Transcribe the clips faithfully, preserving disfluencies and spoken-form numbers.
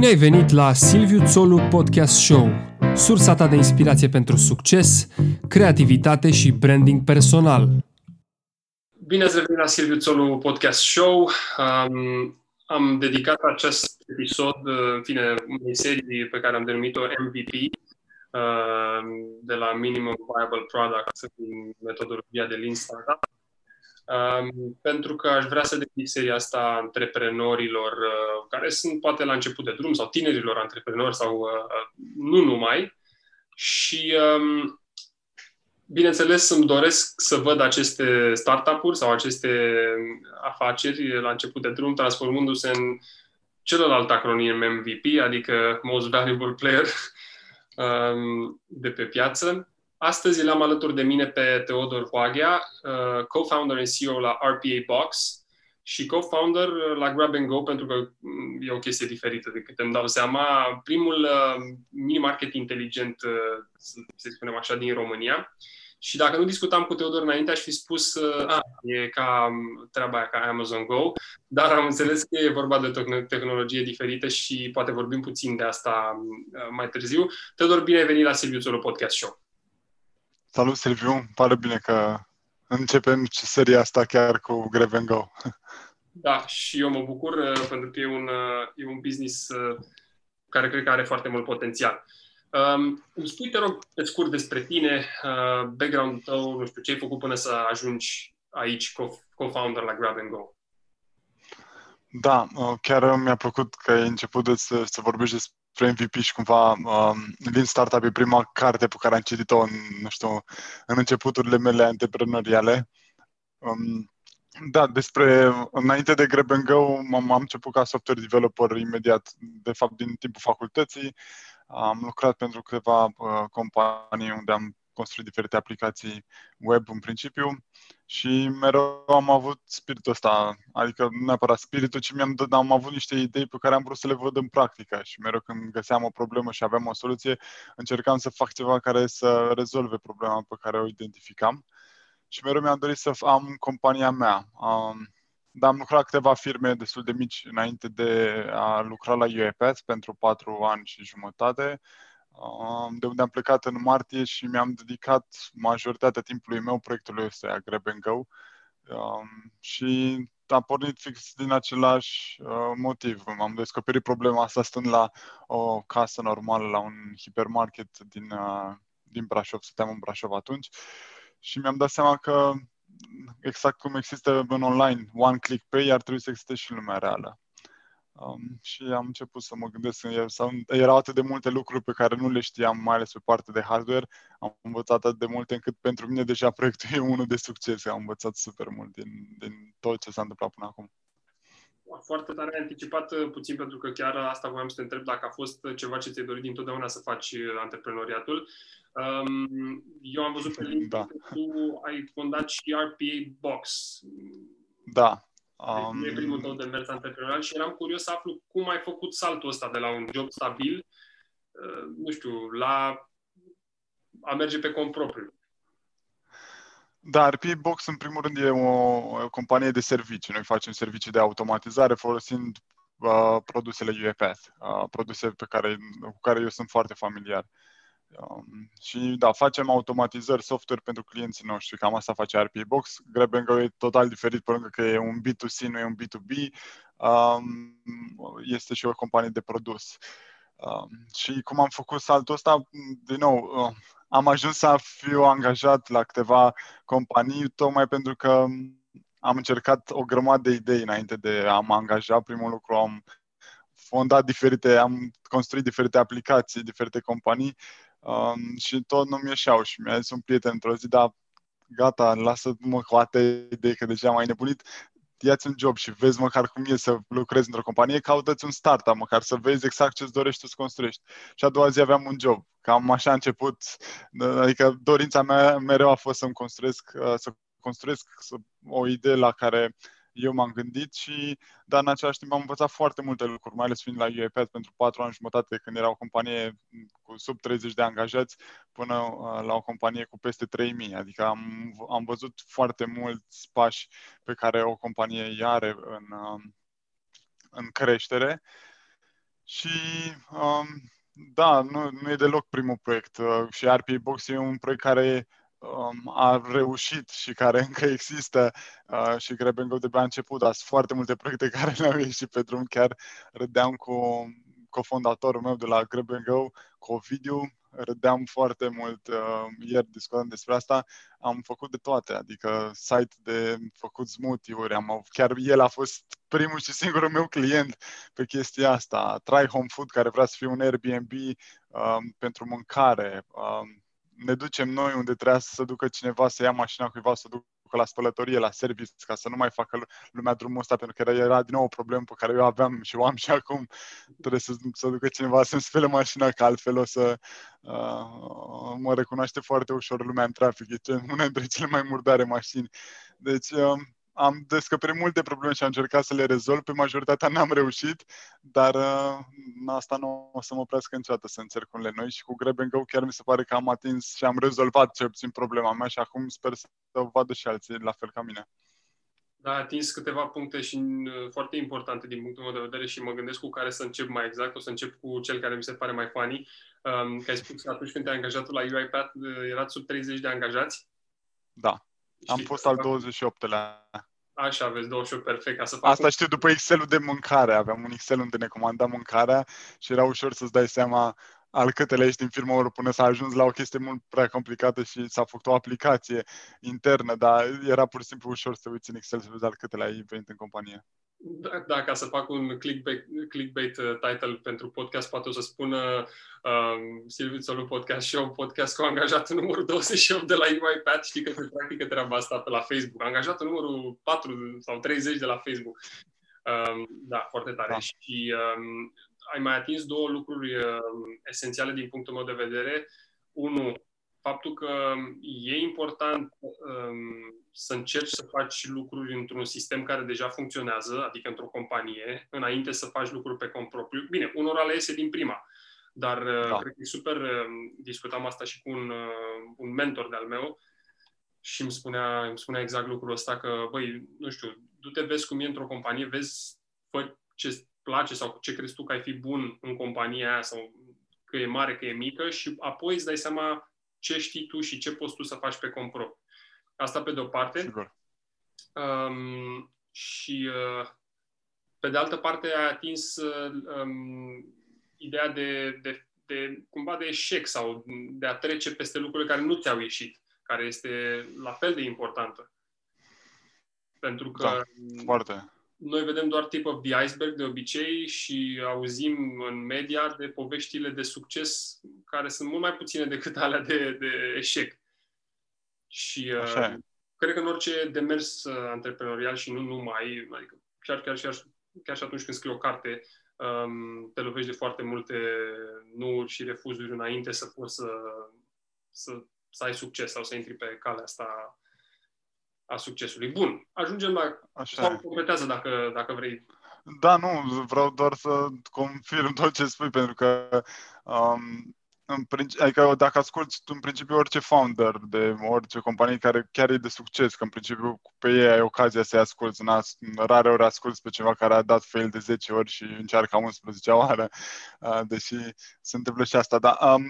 Bine ai venit la Silviu Țolu Podcast Show, sursa ta de inspirație pentru succes, creativitate și branding personal. Bine ați venit la Silviu Țolu Podcast Show. Um, am dedicat acest episod, în fine, unei serii pe care am denumit-o M V P, uh, de la Minimum Viable Product, din metodologia de Lean Startup. Um, pentru că aș vrea să dedic seria asta antreprenorilor uh, care sunt poate la început de drum sau tinerilor antreprenori sau uh, nu numai. Și um, bineînțeles îmi doresc să văd aceste startup-uri sau aceste afaceri la început de drum transformându-se în celălalt acronim M V P, adică Most Valuable Player um, de pe piață. Astăzi l-am alături de mine pe Teodor Hoaghea, co-founder and C E O la R P A Box și co-founder la Grab and Go, pentru că e o chestie diferită decât îmi dau seama. Primul mini-market inteligent, să spunem așa, din România. Și dacă nu discutam cu Teodor înainte, aș fi spus, a, e ca treaba aia, ca Amazon Go, dar am înțeles că e vorba de tehnologie diferită și poate vorbim puțin de asta mai târziu. Teodor, bine ai venit la Silviu Țolu Podcast Show! Salut, Silviu! Îmi pare bine că începem seria asta chiar cu Grab and Go. Da, și eu mă bucur, pentru că e un, e un business care cred că are foarte mult potențial. Um, îmi spui, te rog, pe scurt despre tine, uh, background-ul tău, nu știu, ce ai făcut până să ajungi aici, co-founder la Grab and Go. Da, chiar mi-a plăcut că ai început de să, să vorbești despre M V P și cumva um, Lean Startup e prima carte pe care am citit-o în, nu știu, în începuturile mele antreprenoriale. Um, da, despre, înainte de Grab and Go, am, am început ca software developer imediat, de fapt din timpul facultății. Am lucrat pentru câteva uh, companii unde am construit diferite aplicații web în principiu și mereu am avut spiritul ăsta, adică nu neapărat spiritul, ci mi-am dat, am avut niște idei pe care am vrut să le văd în practică și mereu când găseam o problemă și aveam o soluție, încercam să fac ceva care să rezolve problema pe care o identificam și mereu mi-am dorit să am compania mea. Um, Dar am lucrat câteva firme destul de mici înainte de a lucra la UiPath pentru patru ani și jumătate, de unde am plecat în martie și mi-am dedicat majoritatea timpului meu proiectului ăsta, Grab and Go, și am pornit fix din același motiv. Am descoperit problema asta stând la o casă normală, la un hipermarket din, din Brașov, stăteam în Brașov atunci, și mi-am dat seama că exact cum există în online One Click Pay, ar trebui să existe și în lumea reală. Um, și am început să mă gândesc, erau atât de multe lucruri pe care nu le știam, mai ales pe partea de hardware. Am învățat atât de multe încât pentru mine deja proiectul e unul de succes. Am învățat super mult din, din tot ce s-a întâmplat până acum. Foarte tare ai anticipat puțin, pentru că chiar asta voiam să te întreb, dacă a fost ceva ce ți-ai dorit dintotdeauna să faci antreprenoriatul. Um, eu am văzut pe LinkedIn, da, că tu ai fondat și R P A Box. Da. Um, e primul tău de mers antreprenorial și eram curios să aflu cum ai făcut saltul ăsta de la un job stabil, nu știu, la a merge pe cont propriu. Da, R P A Box în primul rând e o, o companie de servicii. Noi facem servicii de automatizare folosind uh, produsele UiPath, uh, produse pe care, cu care eu sunt foarte familiar. Um, și da, facem automatizări, software pentru clienții noștri, cam asta face R P A Box. Grab and Go e total diferit, pentru că e un B to C, nu e un B to B, um, este și o companie de produs. Um, și cum am făcut saltul ăsta, din nou, uh, am ajuns să fiu angajat la câteva companii, tocmai pentru că am încercat o grămadă de idei înainte de a mă angaja. Primul lucru, am fondat diferite, am construit diferite aplicații, diferite companii. Um, și tot nu-mi ieșeau și mi-a zis un prieten într-o zi, da, gata, lasă-mă cu atâtea idei că deja m-ai nebunit, ia-ți un job și vezi măcar cum e să lucrezi într-o companie, caută-ți un startup, măcar să vezi exact ce-ți dorești tu să construiești. Și a doua zi aveam un job, cam așa a început, adică dorința mea mereu a fost să-mi construiesc, să construiesc o idee la care eu m-am gândit și, dar în același timp am învățat foarte multe lucruri, mai ales fiind la UiPath pentru patru ani jumătate, când era o companie cu sub treizeci de angajați, până la o companie cu peste trei mii. Adică am, am văzut foarte mulți pași pe care o companie îi are în, în creștere. Și um, da, nu, nu e deloc primul proiect uh, și R P A Box e un proiect care um, a reușit și care încă există uh, și Grab and Go de pe a început, dar sunt foarte multe proiecte care le-au ieșit pe drum. Chiar râdeam cu cofondatorul meu de la Grab and Go, cu Ovidiu, râdeam foarte mult, uh, ieri discutăm despre asta, am făcut de toate, adică site de făcut smoothie-uri, am, chiar el a fost primul și singurul meu client pe chestia asta, Try Home Food, care vrea să fie un Airbnb uh, pentru mâncare, uh, ne ducem noi unde trebuia să se ducă cineva să ia mașina cuiva să ducă la spălătorie, la service, ca să nu mai facă lumea drumul ăsta, pentru că era din nou o problemă pe care eu aveam și o am și acum. Trebuie să, să ducă cineva să-mi spele mașina, că altfel o să uh, mă recunoaște foarte ușor lumea în trafic. E una dintre cele mai murdare mașini. Deci uh, am descoperit multe probleme și am încercat să le rezolv. Pe majoritatea n-am reușit, dar uh, asta nu o să mă oprească niciodată să încerc unele noi și cu Grab and Go chiar mi se pare că am atins și am rezolvat cel puțin problema mea și acum sper să o vadă și alții la fel ca mine. Da, atins câteva puncte și foarte importante din punctul meu de vedere și mă gândesc cu care să încep mai exact. O să încep cu cel care mi se pare mai funny. Um, că ai spus că atunci când te-ai angajat la UiPath erați sub treizeci de angajați? Da. Știi? Am fost al douăzeci și optelea. Așa, aveți douăzeci și opt, perfect. Ca să fac asta un... știu, după Excel-ul de mâncare. Aveam un Excel unde ne comanda mâncarea și era ușor să-ți dai seama al câtele ești din firma oră până s-a ajuns la o chestie mult prea complicată și s-a făcut o aplicație internă, dar era pur și simplu ușor să te uiți în Excel să vezi al câtele ai venit în companie. Da, da, ca să fac un clickbait, clickbait title pentru podcast, poate o să spună um, Silviu Țolu Podcast Show, podcast cu angajatul numărul douăzeci și opt de la UiPath. Știi că se practică treaba asta pe la Facebook. Angajatul numărul patru sau treizeci de la Facebook. Um, da, foarte tare. Da. Și um, ai mai atins două lucruri um, esențiale din punctul meu de vedere. Unu, faptul că e important um, să încerci să faci lucruri într-un sistem care deja funcționează, adică într-o companie, înainte să faci lucruri pe cont propriu. Bine, unora le iese din prima, dar da. Cred că e super. Discutam asta și cu un, un mentor de-al meu și îmi spunea, îmi spunea exact lucrul ăsta că, băi, nu știu, du-te, vezi cum e într-o companie, vezi, fă ce-ți place sau ce crezi tu că ai fi bun în compania aia sau că e mare, că e mică și apoi îți dai seama ce știi tu și ce poți tu să faci pe cont propriu. Asta pe de-o parte. Um, și uh, pe de altă parte ai atins uh, um, ideea de, de, de cumva de eșec sau de a trece peste lucrurile care nu ți-au ieșit, care este la fel de importantă. Pentru că da, foarte. Noi vedem doar tip of the iceberg de obicei și auzim în media de poveștile de succes care sunt mult mai puține decât alea de, de eșec. Și uh, cred că în orice demers uh, antreprenorial și nu numai, adică chiar, chiar, chiar, chiar și atunci când scrii o carte, um, te lovești de foarte multe nu-uri și refuzuri înainte să poți să, să, să ai succes sau să intri pe calea asta a succesului. Bun, ajungem la... Așa. Sau completează dacă, dacă vrei. Da, nu, vreau doar să confirm tot ce spui, pentru că... Um... În principi, adică dacă asculti în principiu orice founder de orice companie care chiar e de succes, că în principiu pe ei ai ocazia să-i asculți, în rare ori asculți pe cineva care a dat fail de zece ori și încearcă unsprezecea oară, deși se întâmplă și asta. Dar um,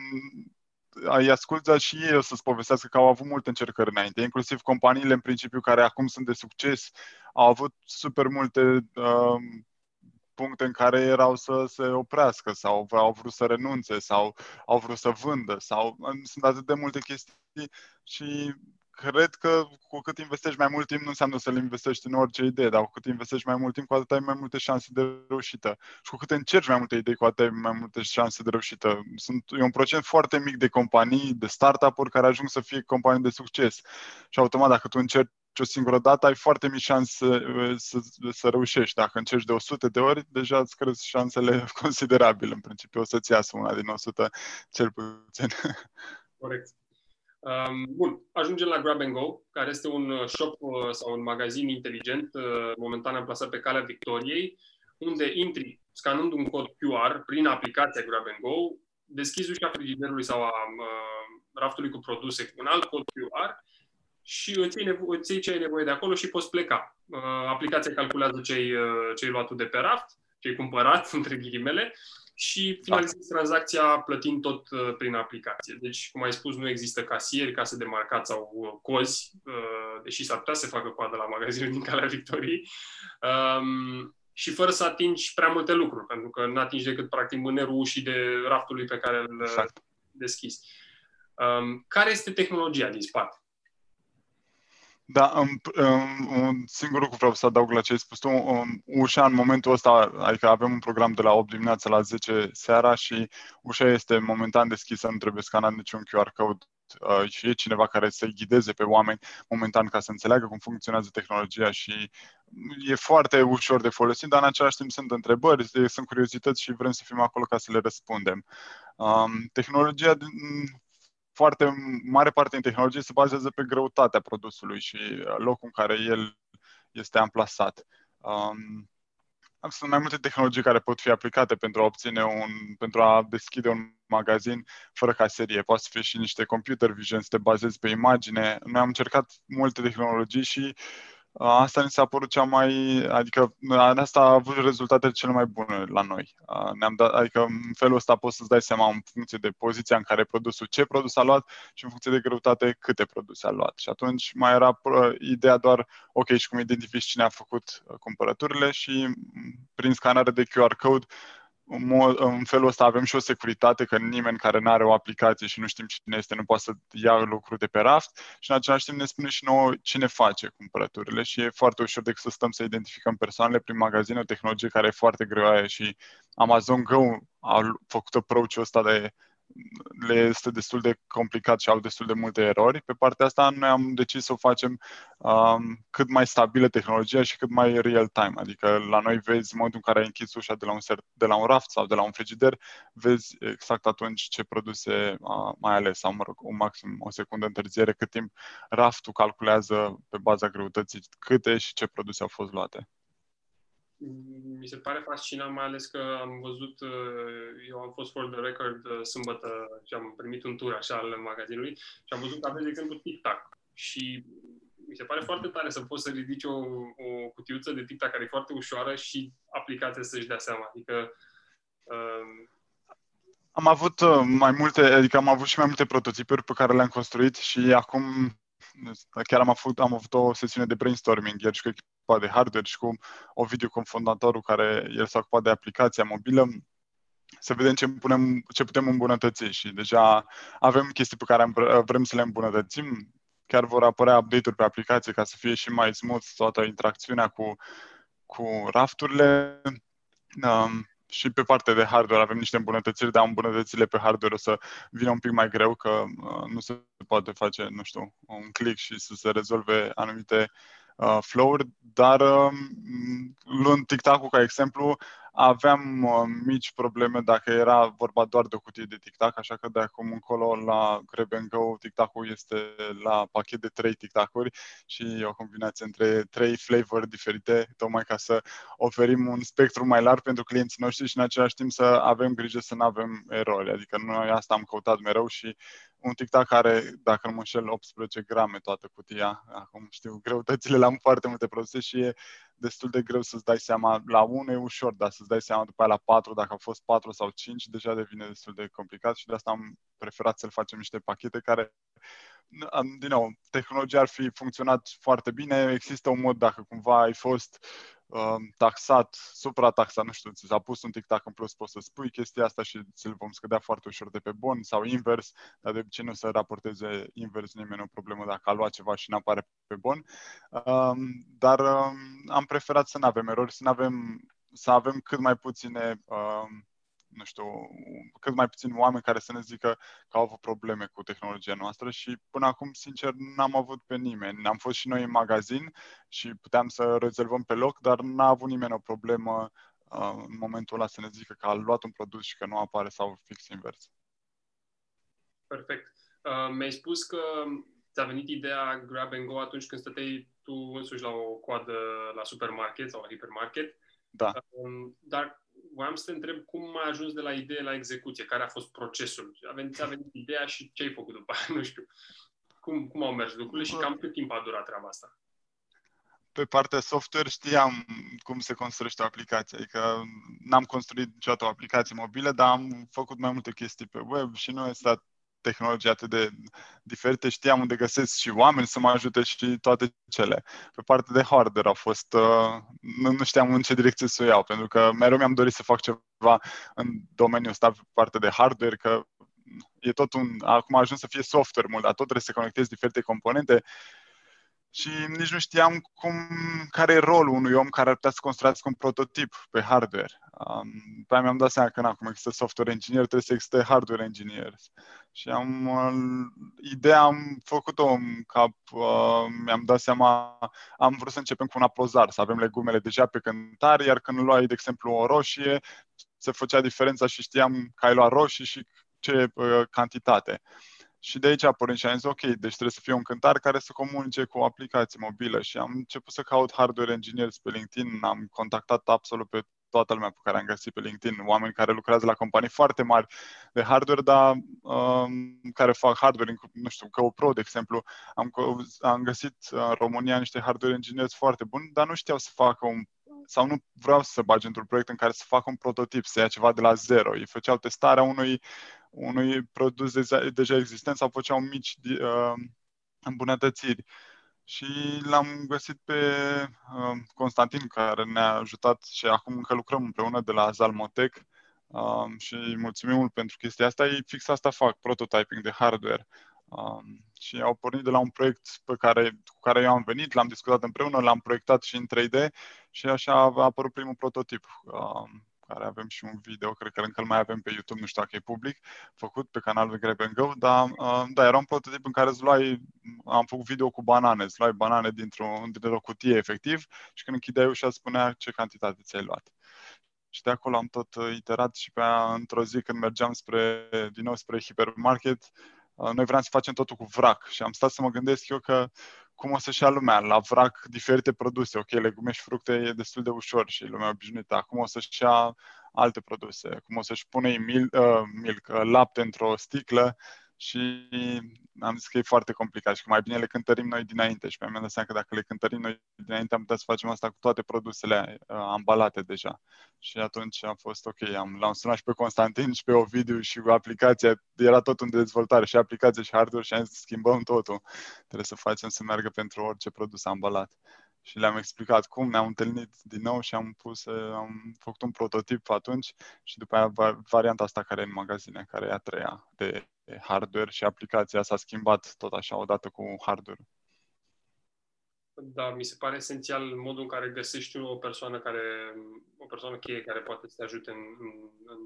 ai ascultat și ei o să-ți povestească că au avut multe încercări înainte, inclusiv companiile în principiu care acum sunt de succes, au avut super multe... Um, puncte în care erau să se oprească sau au vrut să renunțe sau au vrut să vândă sau sunt atât de multe chestii și cred că cu cât investești mai mult timp nu înseamnă să-l investești în orice idee, dar cu cât investești mai mult timp, cu atât ai mai multe șanse de reușită. Și cu cât încerci mai multe idei, cu atât ai mai multe șanse de reușită. Sunt, e un procent foarte mic de companii, de startup-uri care ajung să fie companii de succes. Și automat, dacă tu încerci o singură dată, ai foarte mici șanse să, să, să reușești. Dacă încerci de o sută de ori, deja îți crezi șansele considerabil. În principiu o să-ți iasă una din o sută, cel puțin. Corect. Um, bun, ajungem la Grab and Go, care este un shop sau un magazin inteligent, momentan am plasat pe Calea Victoriei, unde intri scanând un cod Q R prin aplicația Grab and Go, deschizi ușa frigiderului sau a uh, raftului cu produse, un alt cod Q R, și îți iei, nevo- îți iei ce ai nevoie de acolo și poți pleca. Uh, aplicația calculează ce ai uh, luat tu de pe raft, ce ai cumpărat, între ghilimele, și finalizezi tranzacția plătind tot prin aplicație. Deci, cum ai spus, nu există casieri, case de marcat sau cozi, deși s-ar putea să facă coadă la magazinul din Calea Victoriei, și fără să atingi prea multe lucruri, pentru că nu atingi decât, practic, mânerul ușii de raftului pe care îl exact. deschizi. Care este tehnologia din spate? Da, um, um, singurul lucru vreau să adaug la ce ai spus tu. Um, ușa în momentul ăsta, adică avem un program de la opt dimineața la zece seara și ușa este momentan deschisă, nu trebuie scanat niciun Q R code uh, și e cineva care să ghideze pe oameni momentan ca să înțeleagă cum funcționează tehnologia și e foarte ușor de folosit, dar în același timp sunt întrebări, sunt curiozități și vrem să fim acolo ca să le răspundem. Um, tehnologia din... Foarte mare parte din tehnologie se bazează pe greutatea produsului și locul în care el este amplasat. Um, sunt mai multe tehnologii care pot fi aplicate pentru a obține un, pentru a deschide un magazin fără caserie. Poate fi și niște computer vision, să te bazezi pe imagine. Noi am încercat multe tehnologii și asta ni s-a părut cea mai, adică asta a avut rezultatele cele mai bune la noi. Ne-am dat, adică în felul ăsta poți să-ți dai seama în funcție de poziția în care produsul, ce produs a luat și în funcție de greutate câte produse a luat. Și atunci mai era ideea doar, ok, și cum identifici cine a făcut cumpărăturile și prin scanare de Q R code. În felul ăsta avem și o securitate că nimeni care nu are o aplicație și nu știm cine este nu poate să ia lucruri de pe raft și în același timp ne spune și nouă cine face cumpărăturile și e foarte ușor decât să stăm să identificăm persoanele prin magazin, o tehnologie care e foarte grea și Amazon Go a făcut approach-ul ăsta de le este destul de complicat și au destul de multe erori. Pe partea asta noi am decis să o facem um, cât mai stabilă tehnologia și cât mai real-time. Adică la noi vezi în momentul în care ai închis ușa de la un, ser- de la un raft sau de la un frigider, vezi exact atunci ce produse uh, mai ales sau mă rog, un maxim o secundă întârziere cât timp raftul calculează pe baza greutății câte și ce produse au fost luate. Mi se pare fascinant, mai ales că am văzut, eu am fost for the record sâmbătă și am primit un tur așa al magazinului și am văzut că aveți, de exemplu, tic-tac. Și mi se pare foarte tare să poți să ridici o, o cutiuță de tic-tac care e foarte ușoară și aplicația să-și dea seama. Adică... Um, am avut mai multe, adică am avut și mai multe prototipuri pe care le-am construit și acum... Chiar am avut, am avut o sesiune de brainstorming ieri și cu echipa de hardware și cu Ovidiu, cofondatorul, care el s-a ocupat de aplicația mobilă, să vedem ce, punem, ce putem îmbunătăți și deja avem chestii pe care vrem să le îmbunătățim. Chiar vor apărea update-uri pe aplicație ca să fie și mai smooth toată interacțiunea cu, cu rafturile. Um, Și pe partea de hardware avem niște îmbunătățiri, dar îmbunătățirile pe hardware o să vină un pic mai greu, că nu se poate face, nu știu, un click și să se rezolve anumite uh, flow-uri, dar uh, luând tic-tac-ul ca exemplu, aveam uh, mici probleme dacă era vorba doar de o cutie de tic-tac, așa că de acum încolo la Grab and Go tic-tac-ul este la pachet de trei tic-tac-uri și o combinație între trei flavor diferite, tocmai ca să oferim un spectru mai larg pentru clienții noștri și în același timp să avem grijă să nu avem erori. Adică noi asta am căutat mereu și un tic-tac are, dacă nu mă înșel, optsprezece grame toată cutia. Acum știu, greutățile la foarte multe produse și e destul de greu să-ți dai seama. La unul e ușor, dar să-ți dai seama după aia la patru, dacă au fost patru sau cinci, deja devine destul de complicat și de asta am preferat să-l facem niște pachete care, din nou, tehnologia ar fi funcționat foarte bine. Există un mod, dacă cumva ai fost uh, taxat, suprataxat, nu știu, ți s-a pus un tic-tac în plus, poți să spui chestia asta și ți-l vom scădea foarte ușor de pe bon sau invers, dar de obicei nu se raporteze invers nimeni o problemă dacă a luat ceva și nu apare pe bon. Uh, dar uh, am preferat să nu avem erori, să nu avem... să avem cât mai puține, uh, nu știu, cât mai puțini oameni care să ne zică că au avut probleme cu tehnologia noastră și până acum, sincer, n-am avut pe nimeni. Am fost și noi în magazin și puteam să rezolvăm pe loc, dar n-a avut nimeni o problemă uh, în momentul ăla să ne zică că a luat un produs și că nu apare sau fix invers. Perfect. Uh, mi-ai spus că ți-a venit ideea Grab and Go atunci când stăteai tu însuși la o coadă la supermarket sau la hipermarket. Da. Dar voiam să te întreb cum ai ajuns de la idee la execuție, care a fost procesul? A venit, a venit ideea și ce ai făcut după aia, nu știu. Cum, cum au mers lucrurile și cam cât timp a durat treaba asta? pe partea software știam cum se construiește o aplicație. Adică n-am construit niciodată o aplicație mobilă, dar am făcut mai multe chestii pe web și nu este tehnologie atât de diferite. Știam unde găsesc și oameni să mă ajute și toate cele. Pe partea de hardware a fost... Nu, nu știam în ce direcție să o iau, pentru că mereu mi-am dorit să fac ceva în domeniul ăsta, pe partea de hardware, că e tot un... Acum a ajuns să fie software mult, dar tot trebuie să conectezi diferite componente. Și nici nu știam cum, care e rolul unui om care ar putea să construiască un prototip pe hardware. Um, pe aia mi-am dat seama că, na, cum există software engineer, trebuie să existe hardware engineer. Și am, uh, ideea am făcut-o în cap, uh, mi-am dat seama, am vrut să începem cu un aprozar, să avem legumele deja pe cântar, iar când luai, de exemplu, o roșie, se făcea diferența și știam că ai luat roșii și ce uh, cantitate. Și de aici apărând și am zis, ok, deci trebuie să fie un cântar care să comunice cu o aplicație mobilă. Și am început să caut hardware engineers pe LinkedIn, am contactat absolut pe toată lumea pe care am găsit pe LinkedIn, oameni care lucrează la companii foarte mari de hardware, dar um, care fac hardware, nu știu, GoPro, de exemplu. Am, am găsit în România niște hardware engineers foarte buni, dar nu știau să facă un... sau nu vreau să bagi într-un proiect în care să fac un prototip, să ia ceva de la zero. Ei făceau testarea unui, unui produs deja, deja existent sau făceau mici uh, îmbunătățiri. Și l-am găsit pe uh, Constantin, care ne-a ajutat și acum încă lucrăm împreună de la Zalmotec. Uh, și mulțumim mult pentru chestia asta. Ei fix asta fac, prototyping de hardware. Um, și au pornit de la un proiect pe care, cu care eu am venit, l-am discutat împreună, l-am proiectat și în trei D și așa a apărut primul prototip, um, care avem și un video, cred că încă îl mai avem pe YouTube, nu știu dacă e public, făcut pe canalul Grab and Go, dar um, da, era un prototip în care îți luai, am făcut video cu banane, îți luai banane dintr-o, dintr-o cutie efectiv și când închideai ușa spunea ce cantitate ți-ai luat. Și de acolo am tot iterat și pe aia, într-o zi când mergeam spre, din nou spre hipermarket, noi vreau să facem totul cu vrac și am stat să mă gândesc eu că cum o să-și ia lumea la vrac diferite produse. Ok, legume și fructe e destul de ușor și lumea obișnuită. Acum o să-și ia alte produse, cum o să-și pune milk, uh, milk, uh, lapte într-o sticlă și am zis că e foarte complicat și că mai bine le cântărim noi dinainte. Și mi-am dat seama că dacă le cântărim noi dinainte am putea să facem asta cu toate produsele uh, ambalate deja. Și atunci am fost ok, am, l-am sunat și pe Constantin și pe Ovidiu și cu aplicația, era tot în dezvoltare și aplicația și hardware și am zis schimbăm totul. Trebuie să facem să meargă pentru orice produs ambalat. Și le-am explicat cum, ne-am întâlnit din nou și am pus, am făcut un prototip atunci și după aia varianta asta care e în magazine, care e a treia de hardware și aplicația s-a schimbat tot așa odată cu hardware. Da, mi se pare esențial modul în care găsești o persoană care, o persoană cheie care poate să te ajute în, în,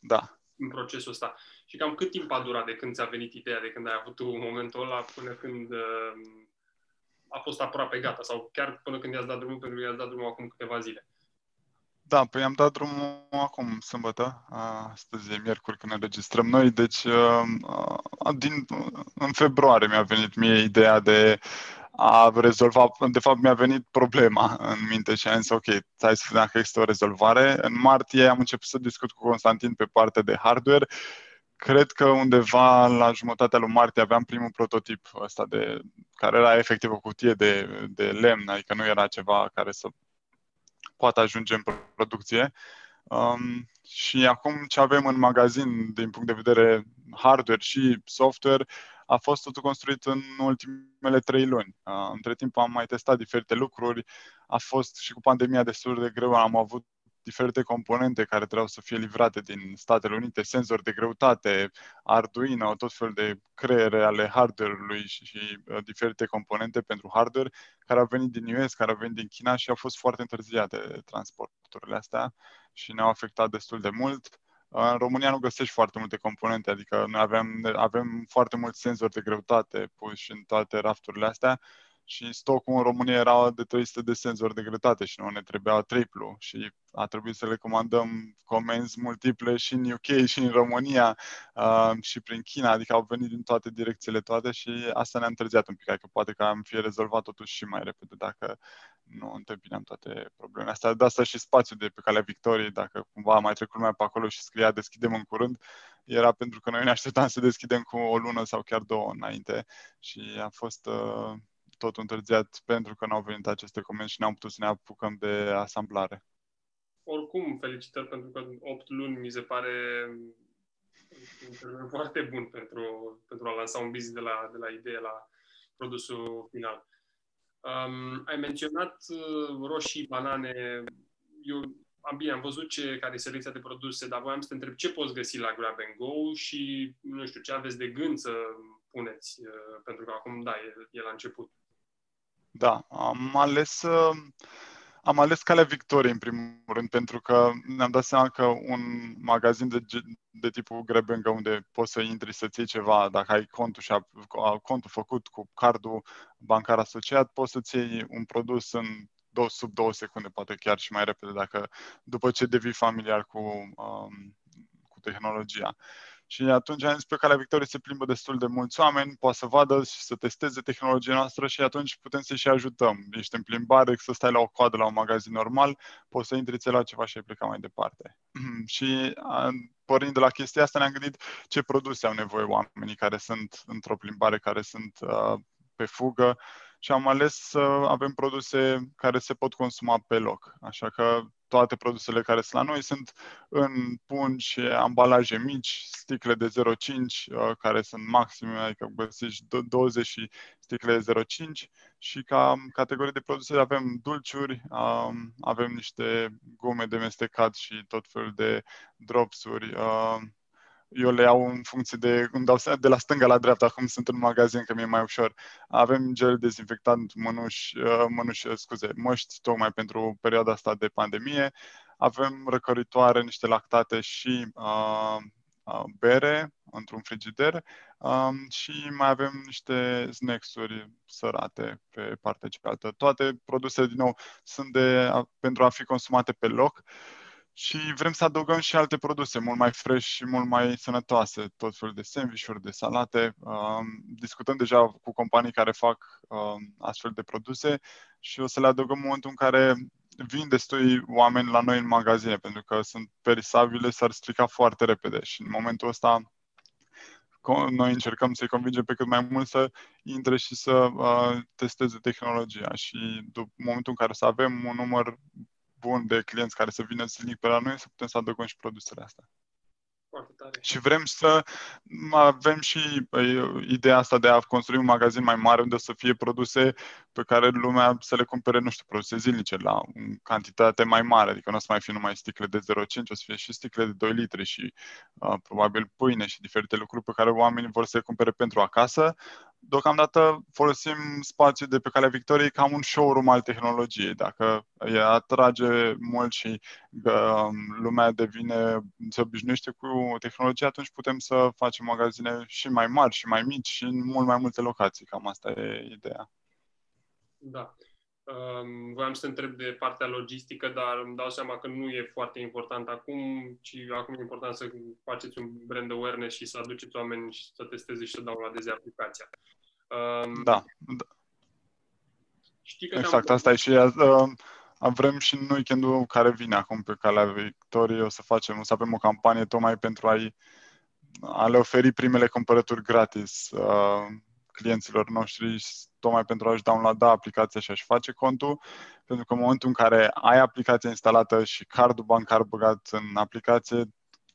da. în procesul ăsta. Și cam cât timp a durat de când ți-a venit ideea, de când ai avut tu momentul ăla până când a fost aproape gata sau chiar până când i-ați dat drumul, pentru că i-ați dat drumul acum câteva zile? Da, păi am dat drumul acum, sâmbătă, astăzi e miercuri când ne înregistrăm noi, deci din, în februarie mi-a venit mie ideea de a rezolva, de fapt mi-a venit problema în minte și am zis ok, hai să vedem dacă există o rezolvare. În martie am început să discut cu Constantin pe partea de hardware. Cred că undeva la jumătatea lui martie aveam primul prototip ăsta de, care era efectiv o cutie de, de lemn, adică nu era ceva care să poate ajunge în producție. Um, și acum ce avem în magazin, din punct de vedere hardware și software, a fost totul construit în ultimele trei luni. Uh, între timp am mai testat diferite lucruri, a fost și cu pandemia destul de greu, am avut diferite componente care trebuiau să fie livrate din Statele Unite, senzori de greutate, Arduino, tot fel de creiere ale hardware-ului și, și uh, diferite componente pentru hardware care au venit din U S, care au venit din China și au fost foarte întârziate transporturile astea și ne-au afectat destul de mult. Uh, în România nu găsești foarte multe componente, adică noi avem, avem foarte mulți senzori de greutate puși în toate rafturile astea. Și stocul în România era de trei sute de senzori de greutate și nu ne trebuia triplu și a trebuit să le comandăm comenzi multiple și în U K și în România uh, și prin China, adică au venit din toate direcțiile toate și asta ne-a întârziat un pic, adică poate că am fi rezolvat totuși și mai repede dacă nu întâmpinam toate problemele astea. De asta și spațiul de pe Calea Victoriei, dacă cumva mai trecut lumea pe acolo și scria deschidem în curând, era pentru că noi ne așteptam să deschidem cu o lună sau chiar două înainte și a fost... Uh, tot întârziat pentru că n-au venit aceste comenzi și n-am putut să ne apucăm de asamblare. Oricum, felicitări, pentru că opt luni mi se pare foarte bun pentru, pentru a lansa un business de la, de la idee la produsul final. Um, ai menționat roșii, banane. Eu am bine, am văzut ce, care e selecția de produse, dar voiam să te întreb ce poți găsi la Grab and Go și, nu știu, ce aveți de gând să puneți, pentru că acum, da, e, e la început. Da, am ales... Uh... Am ales calea victoriei, în primul rând, pentru că ne-am dat seama că un magazin de, de tipul Grab and Go, unde poți să intri să-ți iei ceva, dacă ai contul, și a, contul făcut cu cardul bancar asociat, poți să-ți iei un produs în două, sub două secunde, poate chiar și mai repede, dacă, după ce devii familiar cu, um, cu tehnologia. Și atunci am zis, pe calea victoriei se plimbă destul de mulți oameni, poate să vadă și să testeze tehnologia noastră și atunci putem să-i și ajutăm. Ești în plimbare, să stai la o coadă la un magazin normal, poți să intri, ți-ai luat ceva și ai plecat mai departe. Și pornind de la chestia asta ne-am gândit ce produse au nevoie oamenii care sunt într-o plimbare, care sunt uh, pe fugă, și am ales să avem produse care se pot consuma pe loc. Așa că toate produsele care sunt la noi sunt în pungi, ambalaje mici, sticle de zero virgulă cinci, care sunt maxime, adică găsești douăzeci și sticle de zero virgulă cinci, și ca categorie de produse avem dulciuri, avem niște gume de mestecat și tot felul de dropsuri. Eu le iau în funcție de, îmi dau de la stânga la dreapta, acum sunt în magazin, că mi-e mai ușor. Avem gel dezinfectant, mânuși, mânuși, scuze, măști, tocmai pentru perioada asta de pandemie. Avem răcoritoare, niște lactate și uh, bere într-un frigider, uh, și mai avem niște snacks-uri sărate pe partea cealaltă. Toate produsele, din nou, sunt de, pentru a fi consumate pe loc. Și vrem să adăugăm și alte produse mult mai fresh și mult mai sănătoase, tot felul de sandvișuri, de salate. Discutăm deja cu companii care fac astfel de produse și o să le adăugăm în momentul în care vin destui oameni la noi în magazine, pentru că sunt perisabile, s-ar strica foarte repede și în momentul ăsta noi încercăm să-i convingem pe cât mai mult să intre și să testeze tehnologia. Și după momentul în care să avem un număr bun de clienți care să vină zilnic pe la noi, să putem să adăugăm și produsele astea. Foarte tare. Și vrem să avem și ideea asta de a construi un magazin mai mare, unde să fie produse pe care lumea să le cumpere, nu știu, produse zilnice, la o cantitate mai mare. Adică nu o să mai fie numai sticle de zero virgulă cinci, o să fie și sticle de doi litri și uh, probabil pâine și diferite lucruri pe care oamenii vor să le cumpere pentru acasă. Deocamdată folosim spațiul de pe Calea Victoriei ca un showroom al tehnologiei. Dacă îi atrage mult și uh, lumea devine, se obișnuiește cu tehnologia, atunci putem să facem magazine și mai mari și mai mici și în mult mai multe locații. Cam asta e ideea. Da. Um, voiam să te întreb de partea logistică, dar îmi dau seama că nu e foarte important acum, ci acum e important să faceți un brand awareness și să aduceți oameni și să testeze și să downloadeze aplicația. Um, da. da. Știi că exact, asta e și uh, vrem și în weekendul care vine acum pe Calea Victoriei, o să facem, o să avem o campanie tocmai pentru a-i, a le oferi primele cumpărături gratis uh, clienților noștri, tocmai pentru a-și downloada aplicația și a-și face contul, pentru că în momentul în care ai aplicația instalată și cardul bancar băgat în aplicație,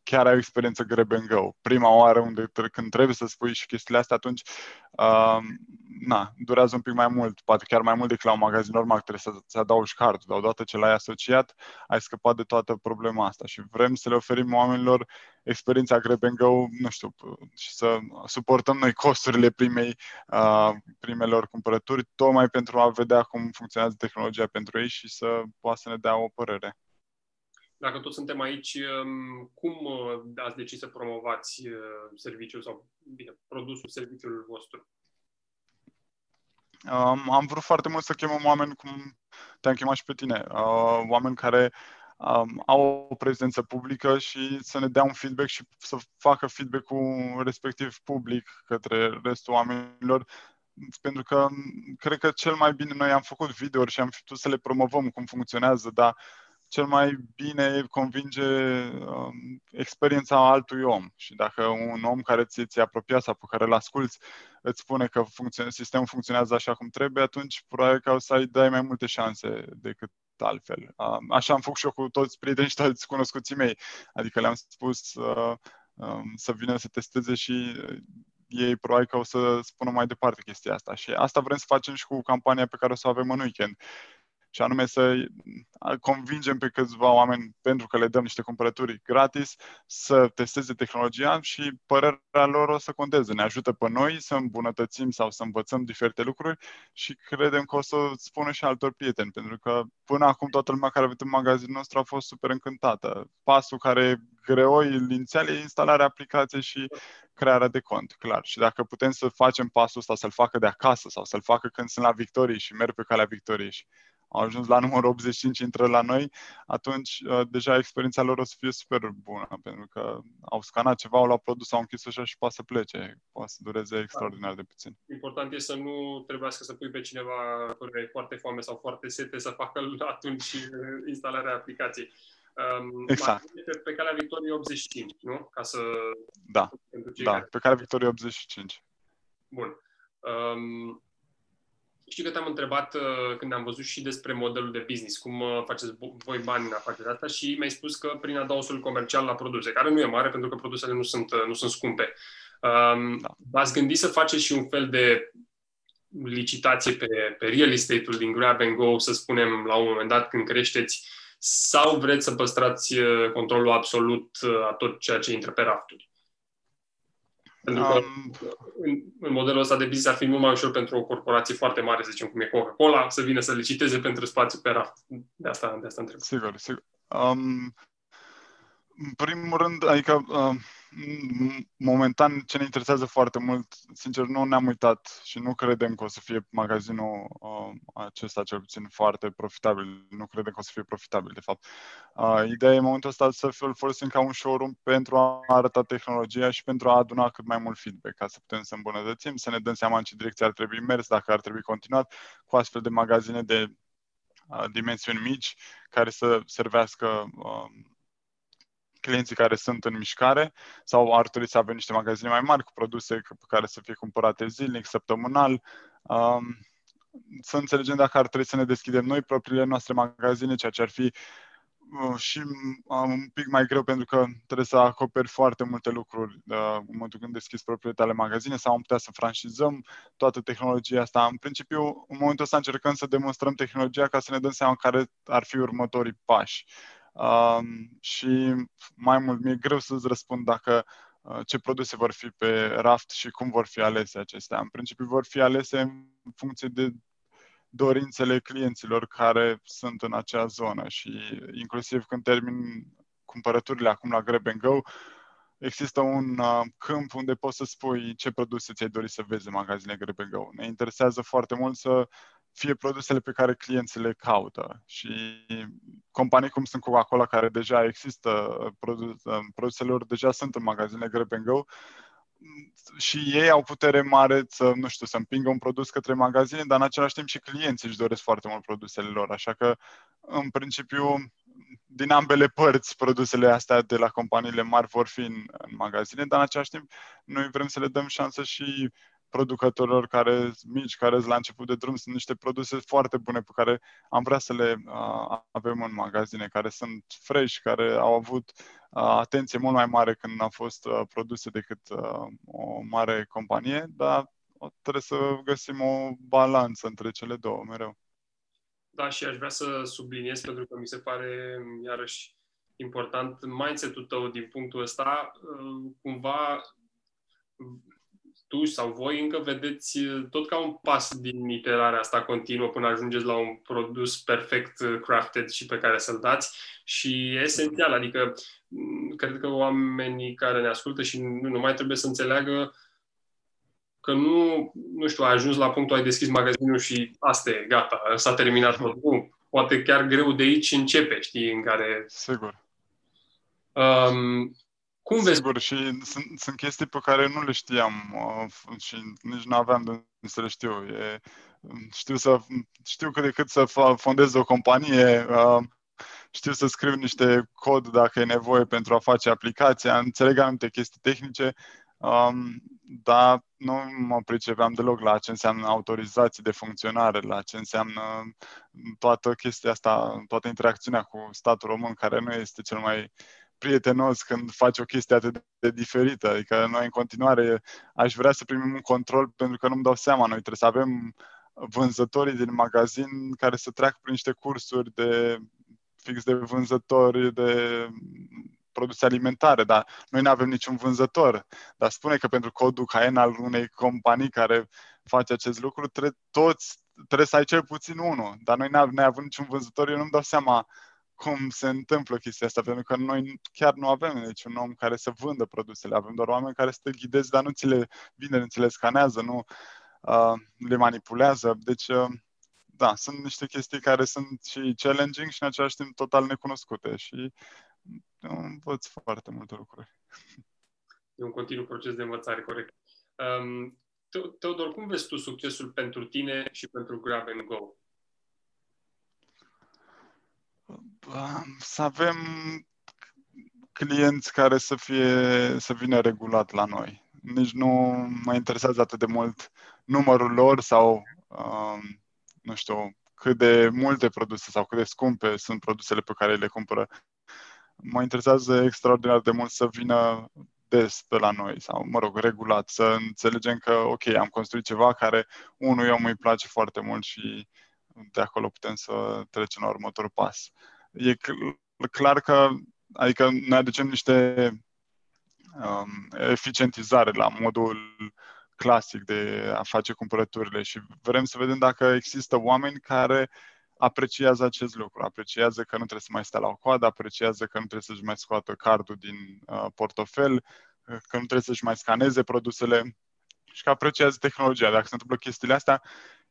chiar ai o experiență Grab and Go. Prima oară unde, când trebuie să spui și chestiile astea, atunci uh, na, durează un pic mai mult, poate chiar mai mult decât la un magazin normal, trebuie să-ți adaugi cardul, dar odată ce l-ai asociat, ai scăpat de toată problema asta și vrem să le oferim oamenilor experiența Grab and Go, nu știu, și să suportăm noi costurile primei, uh, primelor cumpărături, tocmai pentru a vedea cum funcționează tehnologia pentru ei și să poată să ne dea o părere. Dacă toți suntem aici, cum ați decis să promovați serviciul sau, bine, produsul, serviciul vostru? Um, am vrut foarte mult să chemăm oameni, cum te-am chemat și pe tine, uh, oameni care um, au o prezență publică și să ne dea un feedback și să facă feedback-ul respectiv public către restul oamenilor. Pentru că cred că cel mai bine noi am făcut videouri și am putut să le promovăm cum funcționează, dar cel mai bine convinge um, experiența altui om. Și dacă un om care ți-e apropiat sau pe care îl asculți îți spune că funcțion- sistemul funcționează așa cum trebuie, atunci probabil că o să-i dai mai multe șanse decât altfel. Așa am făcut și eu cu toți prietenii și toți cunoscuții mei. Adică le-am spus uh, um, să vină să testeze și ei probabil că o să spună mai departe chestia asta. Și asta vrem să facem și cu campania pe care o să o avem în weekend. Și anume să convingem pe câțiva oameni, pentru că le dăm niște cumpărături gratis, să testeze tehnologia și părerea lor o să conteze. Ne ajută pe noi să îmbunătățim sau să învățăm diferite lucruri și credem că o să spună și altor prieteni, pentru că până acum toată lumea care a venit în magazinul nostru a fost super încântată. Pasul care e greu inițial e instalarea aplicației și crearea de cont, clar. Și dacă putem să facem pasul ăsta, să-l facă de acasă sau să-l facă când sunt la victorii și merg pe calea victoriei și au ajuns la numărul optzeci și cinci, intră la noi, atunci deja experiența lor o să fie super bună, pentru că au scanat ceva, au luat produs, au închis ușa și poate să plece. Poate să dureze extraordinar de puțin. Important e să nu trebuiască să pui pe cineva care e foarte foame sau foarte sete să facă atunci instalarea aplicației. Exact. Pe calea victoriei optzeci și cinci, nu? Ca să... Da, da, care... pe calea victoriei optzeci și cinci. Bun. Um... Știu că te-am întrebat uh, când am văzut și despre modelul de business, cum uh, faceți voi bani în afacerea asta și mi-ai spus că prin adaosul comercial la produse, care nu e mare pentru că produsele nu sunt, uh, nu sunt scumpe. Um, da. Ați gândit să faceți și un fel de licitație pe, pe real estate-ul din Grab and Go, să spunem, la un moment dat când creșteți, sau vreți să păstrați uh, controlul absolut uh, a tot ceea ce intră pe rafturi? Pentru că um, în, în modelul ăsta de business ar fi mult mai ușor pentru o corporație foarte mare, să zicem cum e Coca-Cola, să vină să liciteze pentru spațiu pe raft. De asta, de asta întreb. Sigur, sigur. Um, în primul rând, adică um, momentan ce ne interesează foarte mult, sincer, nu ne-am uitat și nu credem că o să fie magazinul um, acesta cel puțin foarte profitabil. Nu credem că o să fie profitabil, de fapt. Uh, ideea e în momentul ăsta să îl folosim ca un showroom pentru a arăta tehnologia și pentru a aduna cât mai mult feedback, ca să putem să îmbunătățim, să ne dăm seama în ce direcție ar trebui mers, dacă ar trebui continuat cu astfel de magazine de uh, dimensiuni mici care să servească uh, clienții care sunt în mișcare, sau ar trebui să avem niște magazine mai mari cu produse care să fie cumpărate zilnic, săptămânal. Um, să înțelegem dacă ar trebui să ne deschidem noi propriile noastre magazine, ceea ce ar fi uh, și um, un pic mai greu, pentru că trebuie să acoperi foarte multe lucruri uh, în momentul când deschizi propriile tale magazine, sau am putea să franșizăm toată tehnologia asta. În principiu, în momentul ăsta încercăm să demonstrăm tehnologia ca să ne dăm seama care ar fi următorii pași. Um, și mai mult, mi-e greu să-ți răspund dacă uh, ce produse vor fi pe raft și cum vor fi alese acestea. În principiu vor fi alese în funcție de dorințele clienților care sunt în acea zonă și inclusiv când termin cumpărăturile acum la Grab and Go, există un uh, câmp unde poți să spui ce produse ți-ai dori să vezi în magazinele Grab and Go. Ne interesează foarte mult să fie produsele pe care clienții le caută și companii cum sunt Coca-Cola, care deja există, produsele lor deja sunt în magazinele Grab and Go și ei au putere mare să, nu știu, să împingă un produs către magazine, dar în același timp și clienții își doresc foarte mult produsele lor, așa că în principiu din ambele părți produsele astea de la companiile mari vor fi în, în magazine, dar în același timp noi vrem să le dăm șansă și producătorilor care sunt mici, care sunt la început de drum, sunt niște produse foarte bune pe care am vrea să le uh, avem în magazine, care sunt fresh, care au avut uh, atenție mult mai mare când au fost uh, produse decât uh, o mare companie, dar trebuie să găsim o balanță între cele două mereu. Da, și aș vrea să subliniez, pentru că mi se pare iarăși important mindset-ul tău din punctul ăsta, uh, cumva... tu sau voi încă vedeți tot ca un pas din iterarea asta continuă până ajungeți la un produs perfect crafted și pe care să-l dați și e esențial, adică cred că oamenii care ne ascultă și nu numai trebuie să înțeleagă că nu, nu știu, ai ajuns la punctul, ai deschis magazinul și asta e, gata, s-a terminat totul. Poate chiar greu de aici începe, știi, în care... Sigur. Um, Cum vezi? Sigur, și sunt, sunt chestii pe care nu le știam uh, și nici nu aveam de unde să le știu. E, știu, să, știu cât de cât să fondez o companie, uh, știu să scriu niște cod dacă e nevoie pentru a face aplicația, înțeleg anumite chestii tehnice, Um, dar nu mă pricepeam deloc la ce înseamnă autorizații de funcționare, la ce înseamnă toată chestia asta, toată interacțiunea cu statul român, care nu este cel mai prietenos când faci o chestie atât de diferită. Adică noi în continuare aș vrea să primim un control, pentru că nu-mi dau seama, noi trebuie să avem vânzătorii din magazin care să treacă prin niște cursuri de fix de vânzători, de produse alimentare, dar noi nu avem niciun vânzător. Dar spune că pentru codul C A E N al unei companii care face acest lucru, trebuie, toți, trebuie să ai cel puțin unul. Dar noi nu avem niciun vânzător, eu nu-mi dau seama cum se întâmplă chestia asta, pentru că noi chiar nu avem niciun om care să vândă produsele. Avem doar oameni care să te ghideze, dar nu ți le vinde, nu ți le scanează, nu uh, le manipulează. Deci, uh, da, sunt niște chestii care sunt și challenging și în același timp total necunoscute. Și învăț foarte multe lucruri. E un continuu proces de învățare, corect. Um, Teodor, cum vezi tu succesul pentru tine și pentru Grab and Go? Să avem clienți care să, fie, să vină regulat la noi. Nici nu mă interesează atât de mult numărul lor sau, um, nu știu, cât de multe produse sau cât de scumpe sunt produsele pe care le cumpără. Mă interesează extraordinar de mult să vină des pe la noi sau, mă rog, regulat, să înțelegem că, ok, am construit ceva care unui om îi place foarte mult și de acolo putem să trecem la următorul pas. E clar că, adică, ne aducem niște um, eficientizare la modul clasic de a face cumpărăturile și vrem să vedem dacă există oameni care apreciază acest lucru, apreciază că nu trebuie să mai stea la o coadă, apreciază că nu trebuie să-și mai scoată cardul din uh, portofel, că nu trebuie să-și mai scaneze produsele și că apreciază tehnologia. Dacă se întâmplă chestiile astea,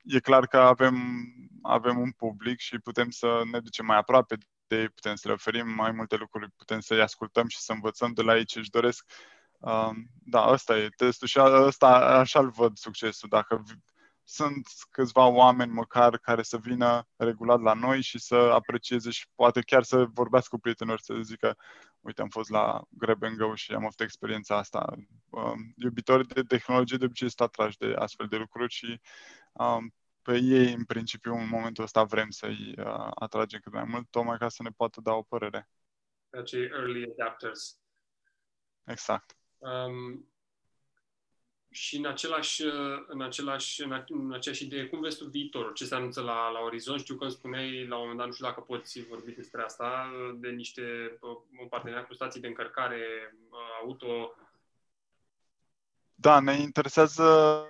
e clar că avem, avem un public și putem să ne ducem mai aproape de ei, putem să le oferim mai multe lucruri, putem să-i ascultăm și să învățăm de la ei ce își doresc. Uh, da, ăsta e testul și ăsta, așa-l văd succesul. Dacă sunt câțiva oameni măcar care să vină regulat la noi și să aprecieze și poate chiar să vorbească cu prietenilor, să zică, uite, am fost la Grab and Go și am avut experiența asta. Um, iubitorii de tehnologie de obicei sunt atrași de astfel de lucruri și um, pe ei, în principiu, în momentul ăsta vrem să-i uh, atragem cât mai mult, tocmai ca să ne poată da o părere. Acei early adapters. Exact. Um... Și în același, în, același, în aceeași idee, cum vezi tu viitorul? Ce se anunță la, la orizont? Știu că îmi spuneai la un moment dat, nu știu dacă poți vorbi despre asta, de niște un parteneriat cu stații de încărcare auto. Da, ne interesează.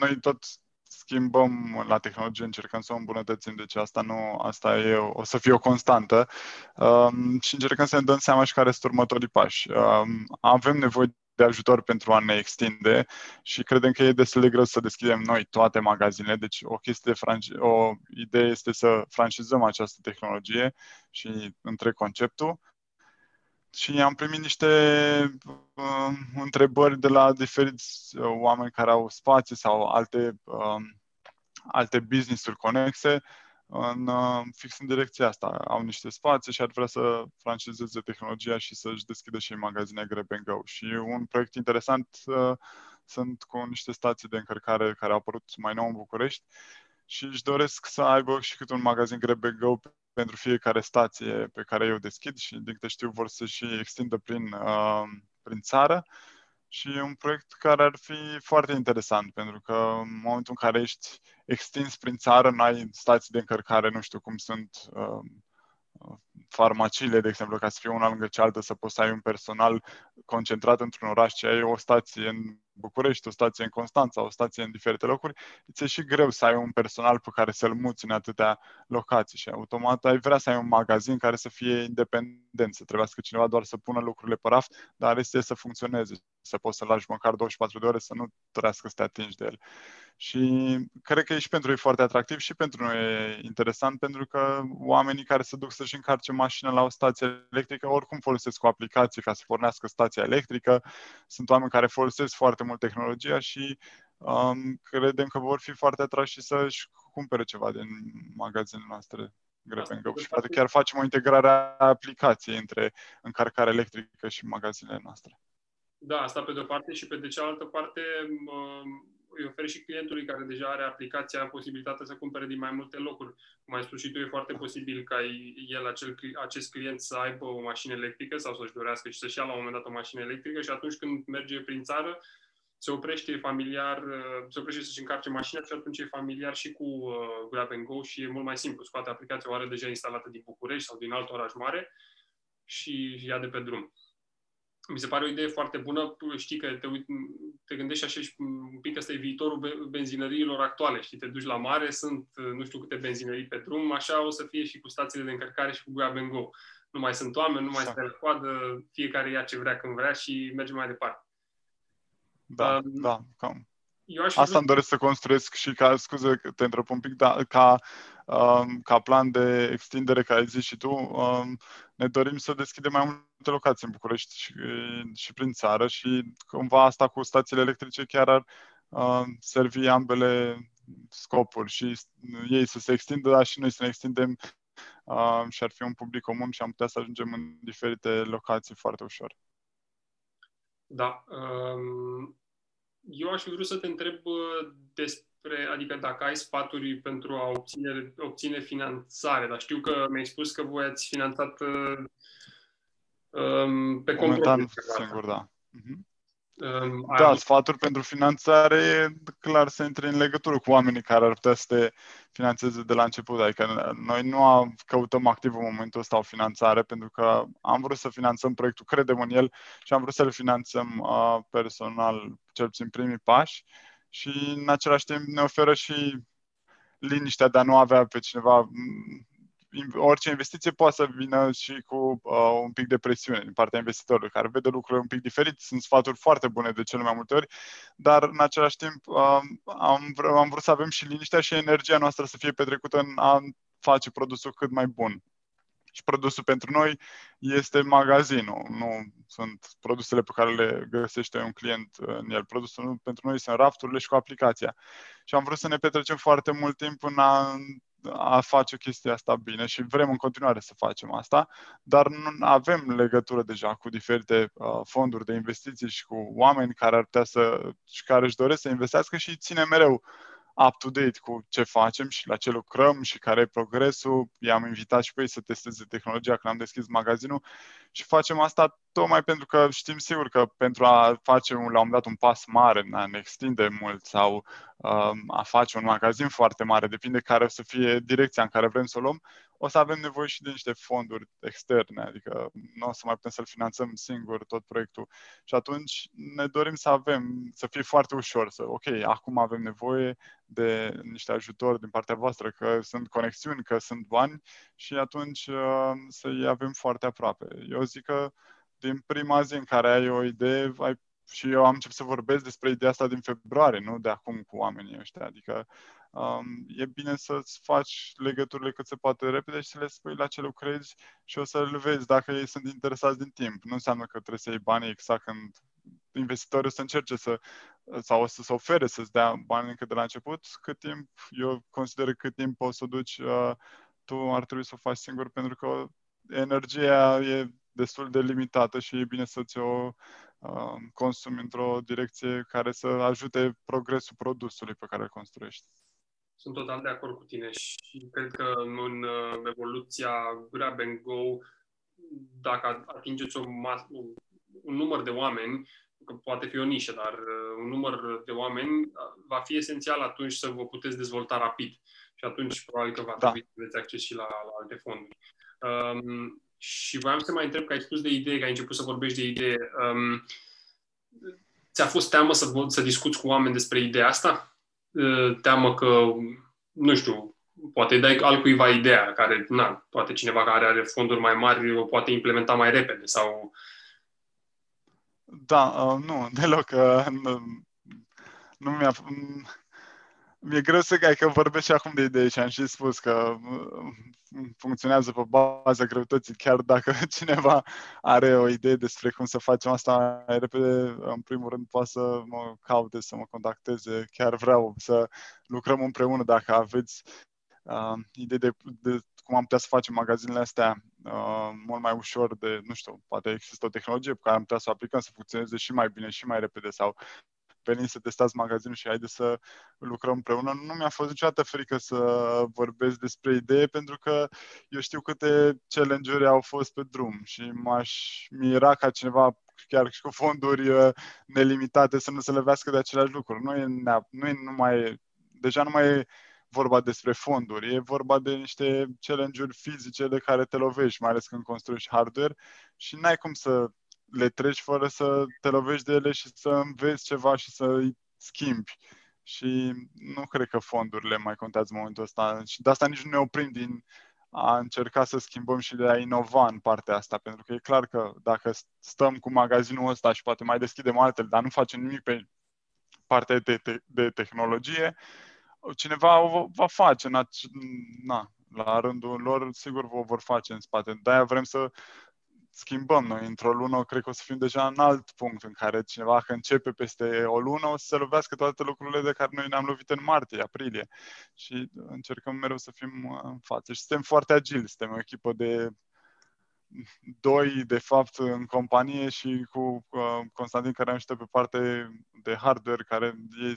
Noi tot schimbăm la tehnologie, încercăm să o îmbunătățim, deci asta, nu, asta e, o să fie o constantă și încercăm să ne dăm seama și care sunt următorii pași. Avem nevoie de ajutor pentru a ne extinde și credem că e destul de greu să deschidem noi toate magazinele, deci o chestie de o idee este să francizăm această tehnologie și întreg conceptul. Și am primit niște uh, întrebări de la diferiți uh, oameni care au spații sau alte, uh, alte business-uri conexe în, uh, fix în direcția asta. Au niște spații și ar vrea să francizeze tehnologia și să-și deschidă și magazine Grab and Go. Și un proiect interesant uh, sunt cu niște stații de încărcare care au apărut mai nou în București și își doresc să aibă și câte un magazin Grab and Go pentru fiecare stație pe care eu deschid și, din câte știu, vor să și extindă prin, uh, prin țară. Și e un proiect care ar fi foarte interesant, pentru că în momentul în care ești extins prin țară, nu ai stații de încărcare, nu știu cum sunt uh, farmaciile, de exemplu, ca să fie una lângă cealaltă, să poți să ai un personal concentrat într-un oraș, ci ai o stație în București, o stație în Constanța, o stație în diferite locuri, ți-e și greu să ai un personal pe care să-l muți în atâtea locații și automat ai vrea să ai un magazin care să fie independent, să trebuiască cineva doar să pună lucrurile pe raft, dar restul să funcționeze, să poți să-l lași măcar douăzeci și patru de ore, să nu trebuiască să te atingi de el. Și cred că e și pentru ei foarte atractiv și pentru noi e interesant, pentru că oamenii care se duc să-și încarce mașina la o stație electrică, oricum folosesc o aplicație ca să pornească stația electrică, sunt oameni care folosesc foarte mult tehnologia și um, credem că vor fi foarte atrași și să-și cumpere ceva din magazinele noastre Grab and Go. Și poate chiar facem o integrare a aplicației între încărcare electrică și magazinele noastre. Da, asta pe de-o parte și pe de cealaltă parte îi oferi și clientului care deja are aplicația posibilitatea să cumpere din mai multe locuri. Cum ai spus și tu, e foarte posibil ca el, acel, acest client să aibă o mașină electrică sau să-și dorească și să-și ia la un moment dat o mașină electrică și atunci când merge prin țară, se oprește familiar, se oprește să-și încarce mașina și atunci e familiar și cu Grab and Go și e mult mai simplu. Scoate aplicația, o are deja instalată din București sau din alt oraș mare și ia de pe drum. Mi se pare o idee foarte bună, știi că te, te gândești așa și un pic că ăsta e viitorul benzinăriilor actuale, știi, te duci la mare, sunt nu știu câte benzinării pe drum, așa o să fie și cu stațiile de încărcare și cu Grab and Go. Nu mai sunt oameni, nu mai stă la coadă, fiecare ia ce vrea când vrea și merge mai departe. Da, um, da, cam. Eu aș Asta îmi doresc să construiesc și ca, scuze că te întrerup un pic, dar ca, um, ca plan de extindere, ca ai zis și tu, um, ne dorim să deschidem mai multe locații în București și, și prin țară și cumva asta cu stațiile electrice chiar ar um, servi ambele scopuri și ei să se extindă, dar și noi să ne extindem um, și ar fi un public comun și am putea să ajungem în diferite locații foarte ușor. Da. Um... Eu aș fi vrut să te întreb despre, adică dacă ai sfaturi pentru a obține, obține finanțare, dar știu că mi-ai spus că voi ați finanțat um, pe Momentan singur, da. Uh-huh. Um, da, sfaturi pentru finanțare e clar să intri în legătură cu oamenii care ar putea să te finanțeze de la început. Adică noi nu căutăm activ în momentul ăsta o finanțare pentru că am vrut să finanțăm proiectul, credem în el și am vrut să-l finanțăm uh, personal, cel puțin primii pași și în același timp ne oferă și liniștea de a nu avea pe cineva. Orice investiție poate să vină și cu uh, un pic de presiune din partea investitorului, care vede lucrurile un pic diferit. Sunt sfaturi foarte bune de cele mai multe ori, dar în același timp uh, am, vr- am vrut să avem și liniștea și energia noastră să fie petrecută în a face produsul cât mai bun. Și produsul pentru noi este magazinul, nu sunt produsele pe care le găsește un client în el. Produsul pentru noi sunt rafturile și cu aplicația. Și am vrut să ne petrecem foarte mult timp în a a face chestia asta bine și vrem în continuare să facem asta, dar nu avem legătură deja cu diferite uh, fonduri de investiții și cu oameni care ar putea să, și care își doresc să investească și ținem mereu up-to-date cu ce facem și la ce lucrăm și care e progresul. I-am invitat și pe ei să testeze tehnologia când am deschis magazinul și facem asta tocmai pentru că știm sigur că pentru a face un, la un moment dat un pas mare, a ne extinde mult sau um, a face un magazin foarte mare, depinde care o să fie direcția în care vrem să o luăm, o să avem nevoie și de niște fonduri externe, adică nu o să mai putem să-l finanțăm singur tot proiectul. Și atunci ne dorim să avem, să fie foarte ușor, să, ok, acum avem nevoie de niște ajutori din partea voastră, că sunt conexiuni, că sunt bani și atunci uh, să-i avem foarte aproape. Eu zic că din prima zi în care ai o idee, ai, și eu am început să vorbesc despre ideea asta din februarie, nu de acum cu oamenii ăștia, adică Um, e bine să-ți faci legăturile cât se poate repede și să le spui la ce lucrezi și o să-l vezi dacă ei sunt interesați din timp. Nu înseamnă că trebuie să iei banii exact când investitorul o să încerce să, sau o să se ofere să-ți dea bani încă de la început. Cât timp, eu consider cât timp poți să duci, uh, tu ar trebui să o faci singur pentru că energia e destul de limitată și e bine să-ți o uh, consumi într-o direcție care să ajute progresul produsului pe care îl construiești. Sunt total de acord cu tine și cred că în evoluția Grab and Go, dacă atingeți o mas- un număr de oameni, că poate fi o nișă, dar un număr de oameni va fi esențial atunci să vă puteți dezvolta rapid și atunci probabil că va trebui să aveți acces și la, la alte fonduri. Um, și voiam să te mai întreb, că ai spus de idee, că ai început să vorbești de idee. Um, ți-a fost teamă să, să discuți cu oameni despre ideea asta? Teamă că, nu știu, poate dai altcuiva ideea, care, na, poate cineva care are fonduri mai mari o poate implementa mai repede sau... Da, nu, deloc. Nu, nu mi-a... Mi-e greu să gai că vorbesc și acum de idei și am și spus că funcționează pe baza greutății, chiar dacă cineva are o idee despre cum să facem asta mai repede, în primul rând poate să mă caute, să mă contacteze, chiar vreau să lucrăm împreună dacă aveți uh, idei de, de cum am putea să facem magazinele astea uh, mult mai ușor de, nu știu, poate există o tehnologie pe care am putea să o aplicăm să funcționeze și mai bine și mai repede sau veniți să testați magazinul și haide să lucrăm împreună. Nu mi-a fost niciodată frică să vorbesc despre idee, pentru că eu știu câte challenge-uri au fost pe drum și m-aș mira ca cineva chiar și cu fonduri nelimitate să nu se levească de aceleași lucruri. Nu e, nu e numai, deja nu mai e vorba despre fonduri, e vorba de niște challenge-uri fizice de care te lovești, mai ales când construiești hardware și n-ai cum să le treci fără să te lovești de ele și să înveți ceva și să îi schimbi. Și nu cred că fondurile mai contează în momentul ăsta. Și de asta nici nu ne oprim din a încerca să schimbăm și de a inova în partea asta. Pentru că e clar că dacă stăm cu magazinul ăsta și poate mai deschidem altele, dar nu facem nimic pe partea de, te- de tehnologie, cineva o va face. Na, la rândul lor, sigur, o vor face în spate. De-aia vrem să schimbăm noi. Într-o lună, cred că o să fim deja în alt punct în care cineva, că începe peste o lună, o să se lovească toate lucrurile de care noi ne-am lovit în martie, aprilie. Și încercăm mereu să fim în față. Și suntem foarte agili. Suntem o echipă de doi, de fapt, în companie și cu Constantin, care am pe parte de hardware, care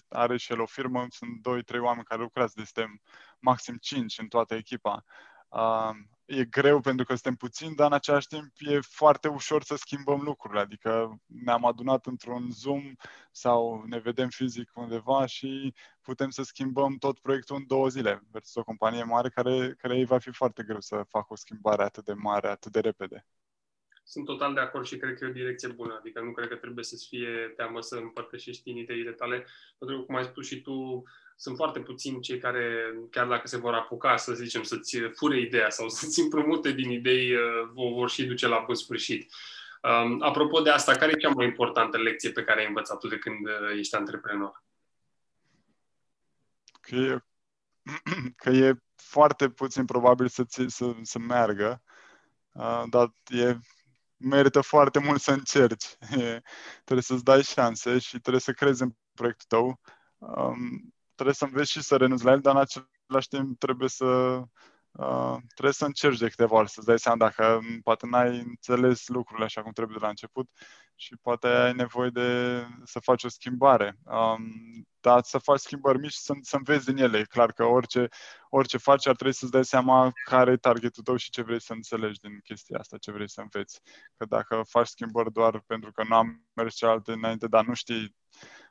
are și el o firmă. Sunt doi, trei oameni care lucrează. Deci suntem maxim cinci în toată echipa. E greu pentru că suntem puțini, dar în același timp e foarte ușor să schimbăm lucrurile. Adică ne-am adunat într-un Zoom sau ne vedem fizic undeva și putem să schimbăm tot proiectul în două zile versus o companie mare care, care îi va fi foarte greu să facă o schimbare atât de mare, atât de repede. Sunt total de acord și cred că e o direcție bună. Adică nu cred că trebuie să-ți fie teamă să împărtășești ideile tale. Pentru că, cum ai spus și tu, sunt foarte puțini cei care, chiar dacă se vor apuca, să zicem, să-ți fure ideea sau să-ți împrumute din idei, o vor și duce la bun sfârșit. Um, apropo de asta, care e cea mai importantă lecție pe care ai învățat tu de când ești antreprenor? Că e, că e foarte puțin probabil să, ți, să, să meargă, uh, dar e... merită foarte mult să încerci. E, trebuie să-ți dai șanse și trebuie să crezi în proiectul tău. Um, trebuie să înveți și să renunți la el, dar în același timp trebuie să, uh, trebuie să încerci de câteva ori, să-ți dai seama dacă poate n-ai înțeles lucrurile așa cum trebuie de la început și poate ai nevoie de să faci o schimbare. Um, dar să faci schimbări mici, să, să înveți din ele. E clar că orice, orice faci ar trebui să-ți dai seama care e targetul tău și ce vrei să înțelegi din chestia asta, ce vrei să înveți. Că dacă faci schimbări doar pentru că nu am mers cealaltă înainte, dar nu știi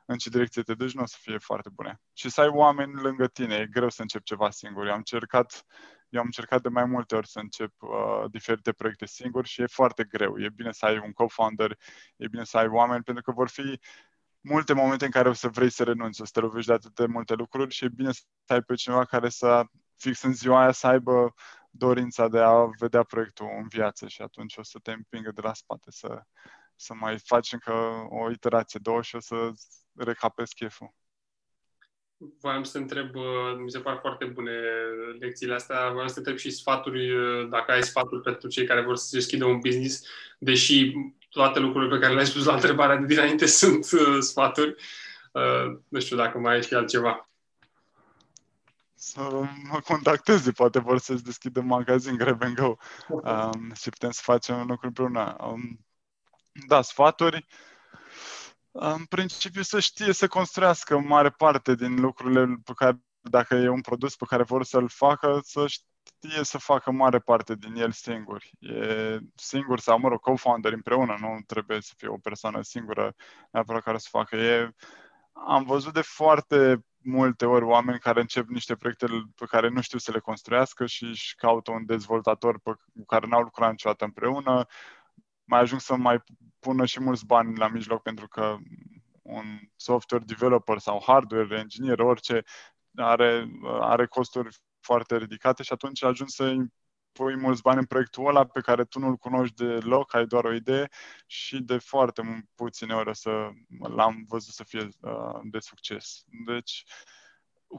în ce direcție te duci, nu o să fie foarte bune. Și să ai oameni lângă tine, e greu să începi ceva singur. Eu am încercat, eu am încercat de mai multe ori să încep uh, diferite proiecte singuri și e foarte greu. E bine să ai un co-founder, e bine să ai oameni, pentru că vor fi multe momente în care o să vrei să renunți, o să te lovești de atât de multe lucruri și e bine să ai pe cineva care să, fix în ziua aia, să aibă dorința de a vedea proiectul în viață și atunci o să te împingă de la spate să, să mai faci încă o iterație, două și o să recapezi cheful. Voiam să te întreb, mi se par foarte bune lecțiile astea, voiam să te întreb și sfaturi, dacă ai sfaturi pentru cei care vor să se deschidă un business, deși toate lucrurile pe care le-ai spus la întrebarea de dinainte sunt uh, sfaturi. Uh, nu știu dacă mai ai și altceva. Să mă contacteze, poate vor să-ți deschidă magazin Grab and Go um, și putem să facem un lucru împreună. Um, da, sfaturi. În principiu să știe să construiască mare parte din lucrurile pe care, dacă e un produs pe care vor să-l facă, să știe să facă mare parte din el singuri. E singur sau, mă rog, co-founder împreună, nu trebuie să fie o persoană singură neapărat care să facă. E, am văzut de foarte multe ori oameni care încep niște proiecte pe care nu știu să le construiască și își caută un dezvoltator pe care n-au lucrat niciodată împreună. Mai ajung să mai pună și mulți bani la mijloc pentru că un software developer sau hardware engineer, orice, are, are costuri foarte ridicate și atunci ajungi să pui mulți bani în proiectul ăla pe care tu nu-l cunoști deloc, ai doar o idee și de foarte puține ori să l-am văzut să fie de succes. Deci,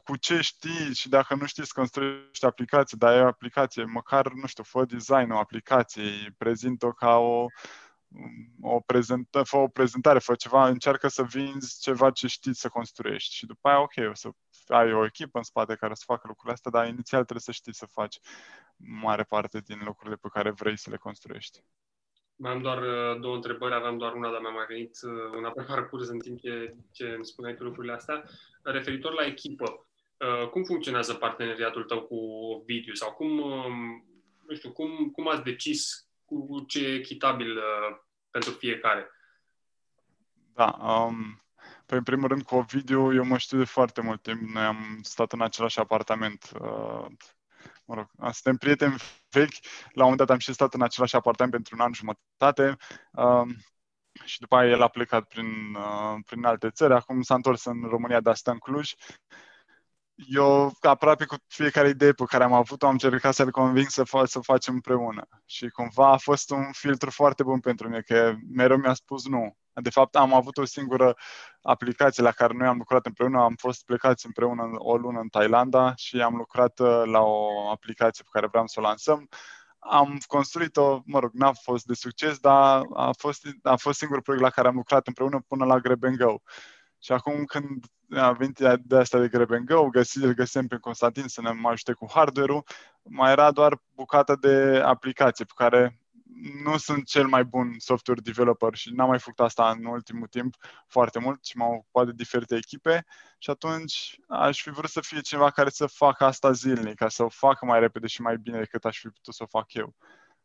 cu ce știi și dacă nu știi să construiești aplicație, dar e o aplicație, măcar, nu știu, fă design-ul aplicației, prezint-o ca o, o, prezentă, fă o prezentare, fă ceva, încearcă să vinzi ceva ce știi să construiești și după aia, ok, o să ai o echipă în spate care să facă lucrurile astea, dar inițial trebuie să știi să faci mare parte din lucrurile pe care vrei să le construiești. Mai am doar două întrebări, aveam doar una, dar mi-a mai venit una pe parcurs în timp ce, ce îmi spuneai tu lucrurile astea. Referitor la echipă, cum funcționează parteneriatul tău cu Ovidiu? Sau cum, nu știu, cum, cum ați decis cu ce e echitabil pentru fiecare? Da, um, păi în primul rând cu Ovidiu eu mă știu de foarte mult timp. Noi am stat în același apartament. Uh, Mă rog, suntem prieteni vechi, la un moment dat am și stat în același apartament pentru un an jumătate uh, și după aia el a plecat prin, uh, prin alte țări, acum s-a întors în România, dar stă în Cluj. Eu, aproape cu fiecare idee pe care am avut-o, am încercat să-l conving să, fa- să facem împreună și cumva a fost un filtru foarte bun pentru mine, că mereu mi-a spus nu. De fapt, am avut o singură aplicație la care noi am lucrat împreună, am fost plecați împreună o lună în Thailanda și am lucrat la o aplicație pe care vreau să o lansăm. Am construit-o, mă rog, n-a fost de succes, dar a fost, a fost singurul proiect la care am lucrat împreună până la Grab and Go. Și acum când a venit de asta de Grab and Go, găsi, îl găsim pe Constantin să ne mai ajute cu hardware-ul, mai era doar bucata de aplicație pe care... Nu sunt cel mai bun software developer și n-am mai făcut asta în ultimul timp foarte mult și m-am ocupat de diferite echipe și atunci aș fi vrut să fie cineva care să facă asta zilnic, ca să o facă mai repede și mai bine decât aș fi putut să o fac eu.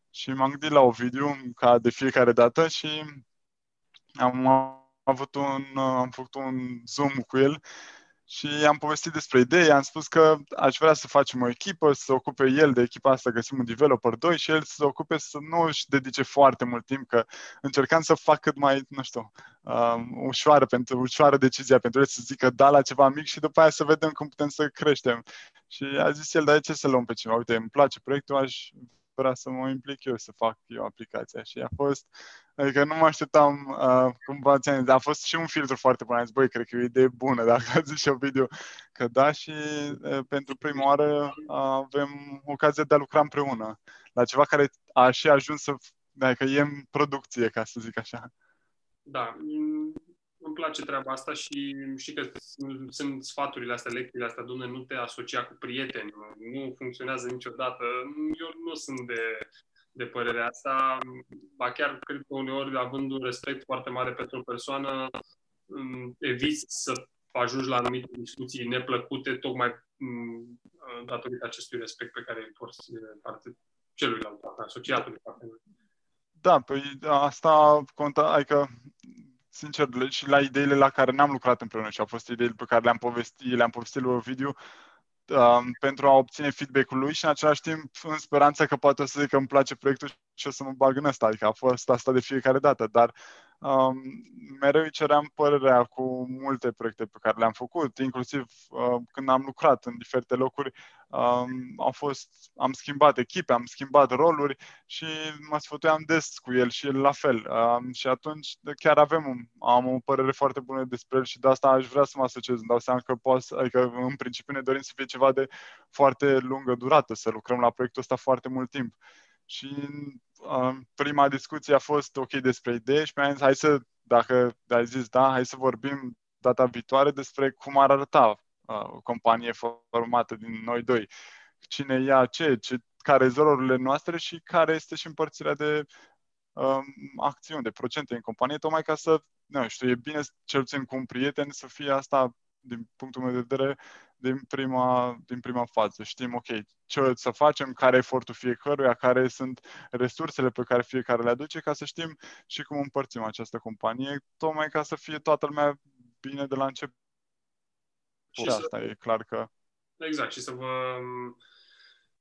Și m-am gândit la Ovidiu ca de fiecare dată și am, avut un, am făcut un Zoom cu el și am povestit despre idei, am spus că aș vrea să facem o echipă, să se ocupe el de echipa asta, găsim un developer doi și el să se ocupe să nu își dedice foarte mult timp, că încercam să fac cât mai, nu știu, um, ușoară, pentru, ușoară decizia pentru el să zică da la ceva mic și după aia să vedem cum putem să creștem. Și a zis el, dar ce să luăm pe cineva? Uite, îmi place proiectul, aș vrea să mă implic eu, să fac eu aplicația. Și a fost... Adică nu mă așteptam, uh, cumva, a fost și un filtru foarte bun, am zis, băi, cred că e o idee bună, dacă ați zis și Ovidiu că da și uh, pentru prima oară uh, avem ocazia de a lucra împreună, la ceva care a și ajuns să, adică e în producție, ca să zic așa. Da, îmi place treaba asta și știi că sunt sfaturile astea, lecțiile astea, dom'le, nu te asocia cu prieteni, nu funcționează niciodată, eu nu sunt de... de părerea asta, ba chiar cred că uneori, având un respect foarte mare pentru o persoană, eviți să ajungi la anumite discuții neplăcute, tocmai datorită acestui respect pe care îl porți parte celuilalt, asociatului. Da, păi asta conta, adică, sincer, și la ideile la care n-am lucrat împreună și au fost ideile pe care le-am povestit, le-am povestit lui Ovidiu, pentru a obține feedback-ul lui și în același timp în speranța că poate o să zic că îmi place proiectul și o să mă bag în ăsta, adică a fost asta de fiecare dată, dar um, mereu îi ceream părerea cu multe proiecte pe care le-am făcut, inclusiv uh, când am lucrat în diferite locuri, um, au fost, am schimbat echipe, am schimbat roluri și mă sfătuiam des cu el și el la fel um, și atunci chiar avem un, am o părere foarte bună despre el și de asta aș vrea să mă asociez, îmi dau seama că poate, adică în principiu ne dorim să fie ceva de foarte lungă durată, să lucrăm la proiectul ăsta foarte mult timp. Și uh, prima discuție a fost ok despre idei și mi-a zis, hai să, dacă ai zis da, hai să vorbim data viitoare despre cum ar arăta uh, o companie formată din noi doi. Cine ia ce, ce care sunt rolurile noastre și care este și împărțirea de uh, acțiuni, de procente în companie, tocmai ca să, nu știu, e bine cel puțin cu un prieten să fie asta, din punctul meu de vedere, din prima, din prima fază. Știm, ok, ce să facem, care e efortul fiecăruia, care sunt resursele pe care fiecare le aduce, ca să știm și cum împărțim această companie, tocmai ca să fie toată lumea bine de la început. Și asta să... e clar că... Exact, și să vă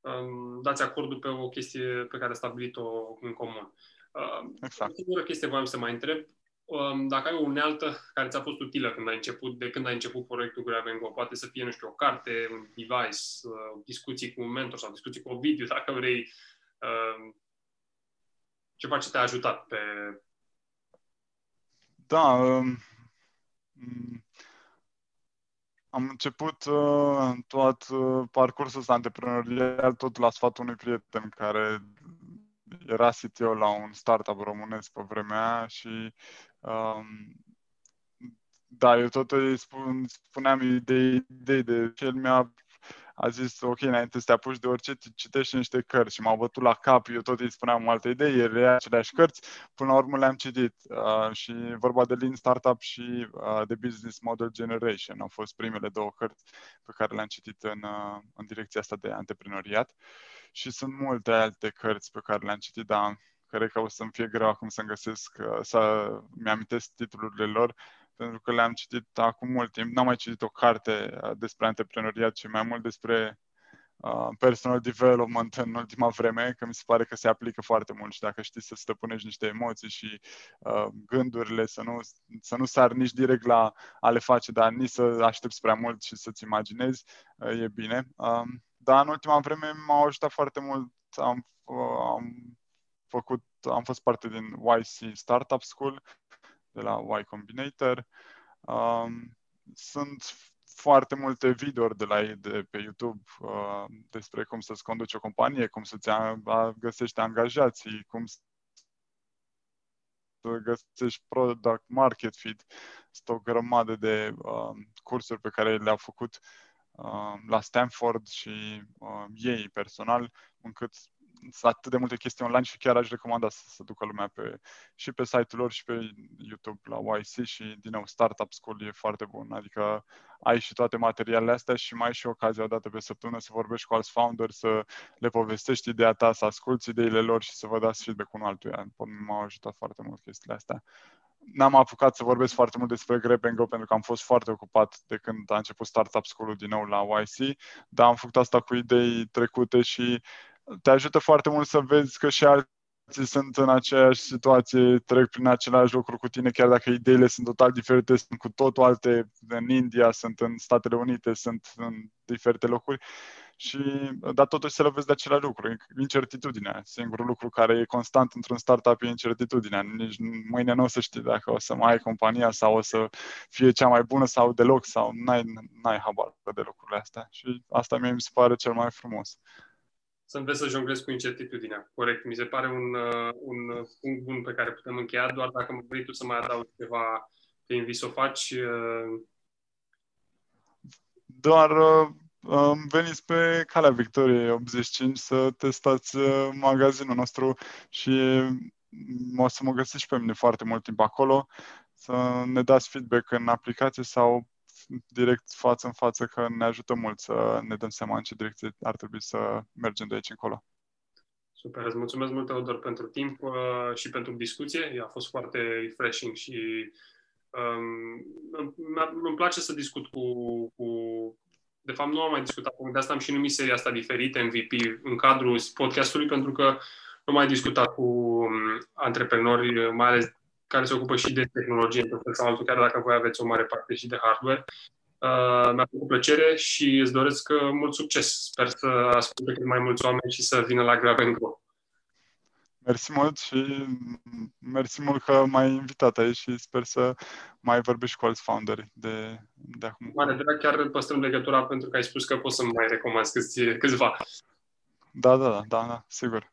um, dați acordul pe o chestie pe care a stabilit-o în comun. Uh, exact. O chestie voiam să mai întreb. Dacă ai o unealtă care ți-a fost utilă când ai început, de când ai început proiectul Grab and Go, poate să fie, nu știu, o carte, un device, discuții cu un mentor sau discuții cu Ovidiu, dacă vrei, ceva ce te-a ajutat pe... Da, um, am început uh, tot uh, parcursul ăsta antreprenorial tot la sfatul unui prieten care... Era C T O la un startup românesc pe vremea și um, Da, eu tot îi spun, spuneam idei, idei de el mi-a a zis, ok, înainte să te apuci de orice, citești niște cărți și m-au bătut la cap, eu tot îi spuneam alte idei, ele aceleași cărți, până la urmă le-am citit uh, și vorba de Lean Startup și uh, de Business Model Generation au fost primele două cărți pe care le-am citit în, uh, în direcția asta de antreprenoriat și sunt multe alte cărți pe care le-am citit, dar cred că o să-mi fie greu acum să-mi găsesc, uh, să mi-amintesc titlurile lor, pentru că le-am citit acum mult timp. N-am mai citit o carte despre antreprenoriat, ci mai mult despre uh, personal development în ultima vreme, că mi se pare că se aplică foarte mult și dacă știi să stăpânești niște emoții și uh, gândurile, să nu, să nu sari nici direct la a le face, dar nici să aștepți prea mult și să-ți imaginezi, uh, e bine. Uh, dar în ultima vreme m-au ajutat foarte mult, am, uh, am, făcut, am fost parte din Y C Startup School, de la Y Combinator. Um, sunt foarte multe videouri de la ei de pe YouTube uh, despre cum să-ți conduci o companie, cum să-ți găsești angajații, cum să găsești product market fit. Sunt o grămadă de uh, cursuri pe care le-au făcut uh, la Stanford și uh, ei personal, încât sunt atât de multe chestii online și chiar aș recomanda să se ducă lumea pe, și pe site-ul lor și pe YouTube la Y C și, din nou, Startup School e foarte bun. Adică ai și toate materialele astea și mai ai și ocazia odată pe săptămână să vorbești cu alți founder, să le povestești ideea ta, să asculți ideile lor și să vă dați feedback unul altuia. M-au ajutat foarte mult chestiile astea. N-am apucat să vorbesc foarte mult despre Grab and Go pentru că am fost foarte ocupat de când a început Startup School-ul din nou la Y C, dar am făcut asta cu idei trecute și te ajută foarte mult să vezi că și alții sunt în aceeași situație, trec prin același lucru cu tine, chiar dacă ideile sunt total diferite, sunt cu totul alte în India, sunt în Statele Unite, sunt în diferite locuri, și, dar totuși se lovesc de același lucru, incertitudinea. Singurul lucru care e constant într-un startup e incertitudinea. Nici mâine nu o să știi dacă o să mai ai compania sau o să fie cea mai bună sau deloc, sau n-ai, n-ai habar de lucrurile astea. Și asta mie mi se pare cel mai frumos. Să înveți să jonglezi cu incertitudinea. Corect. Mi se pare un, un punct bun pe care putem încheia, doar dacă vrei tu să mai adaugi ceva, te invit să o faci. Doar um, veniți pe Calea Victoriei optzeci și cinci să testați magazinul nostru și o să mă găsiți și pe mine foarte mult timp acolo, să ne dați feedback în aplicație sau direct față în față, că ne ajută mult să ne dăm seama în ce direcție ar trebui să mergem de aici încolo. Super, îți mulțumesc mult, Teodor, pentru timp și pentru discuție. A fost foarte refreshing și um, îmi place să discut cu, cu... De fapt, nu am mai discutat, de asta am și numit seria asta diferit, M V P, în cadrul podcastului, pentru că nu mai discutat cu antreprenori, mai ales care se ocupă și de tehnologie, pentru că, chiar dacă voi aveți o mare parte și de hardware. Uh, mi-a făcut plăcere și îți doresc mult succes. Sper să asculte cât mai mulți oameni și să vină la Grab and Go. Mersi mult și mersi mult că m-ai invitat aici și sper să mai vorbești cu alți founderi de, de acum. Mare drag, chiar păstrăm legătura pentru că ai spus că poți să mai recomanzi câți, câțiva. Da, da, da, da, da, sigur.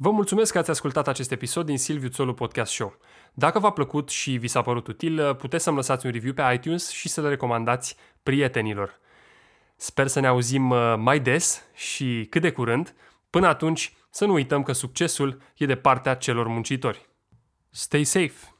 Vă mulțumesc că ați ascultat acest episod din Silviu Țolu Podcast Show. Dacă v-a plăcut și vi s-a părut util, puteți să-mi lăsați un review pe iTunes și să le recomandați prietenilor. Sper să ne auzim mai des și cât de curând. Până atunci, să nu uităm că succesul e de partea celor muncitori. Stay safe!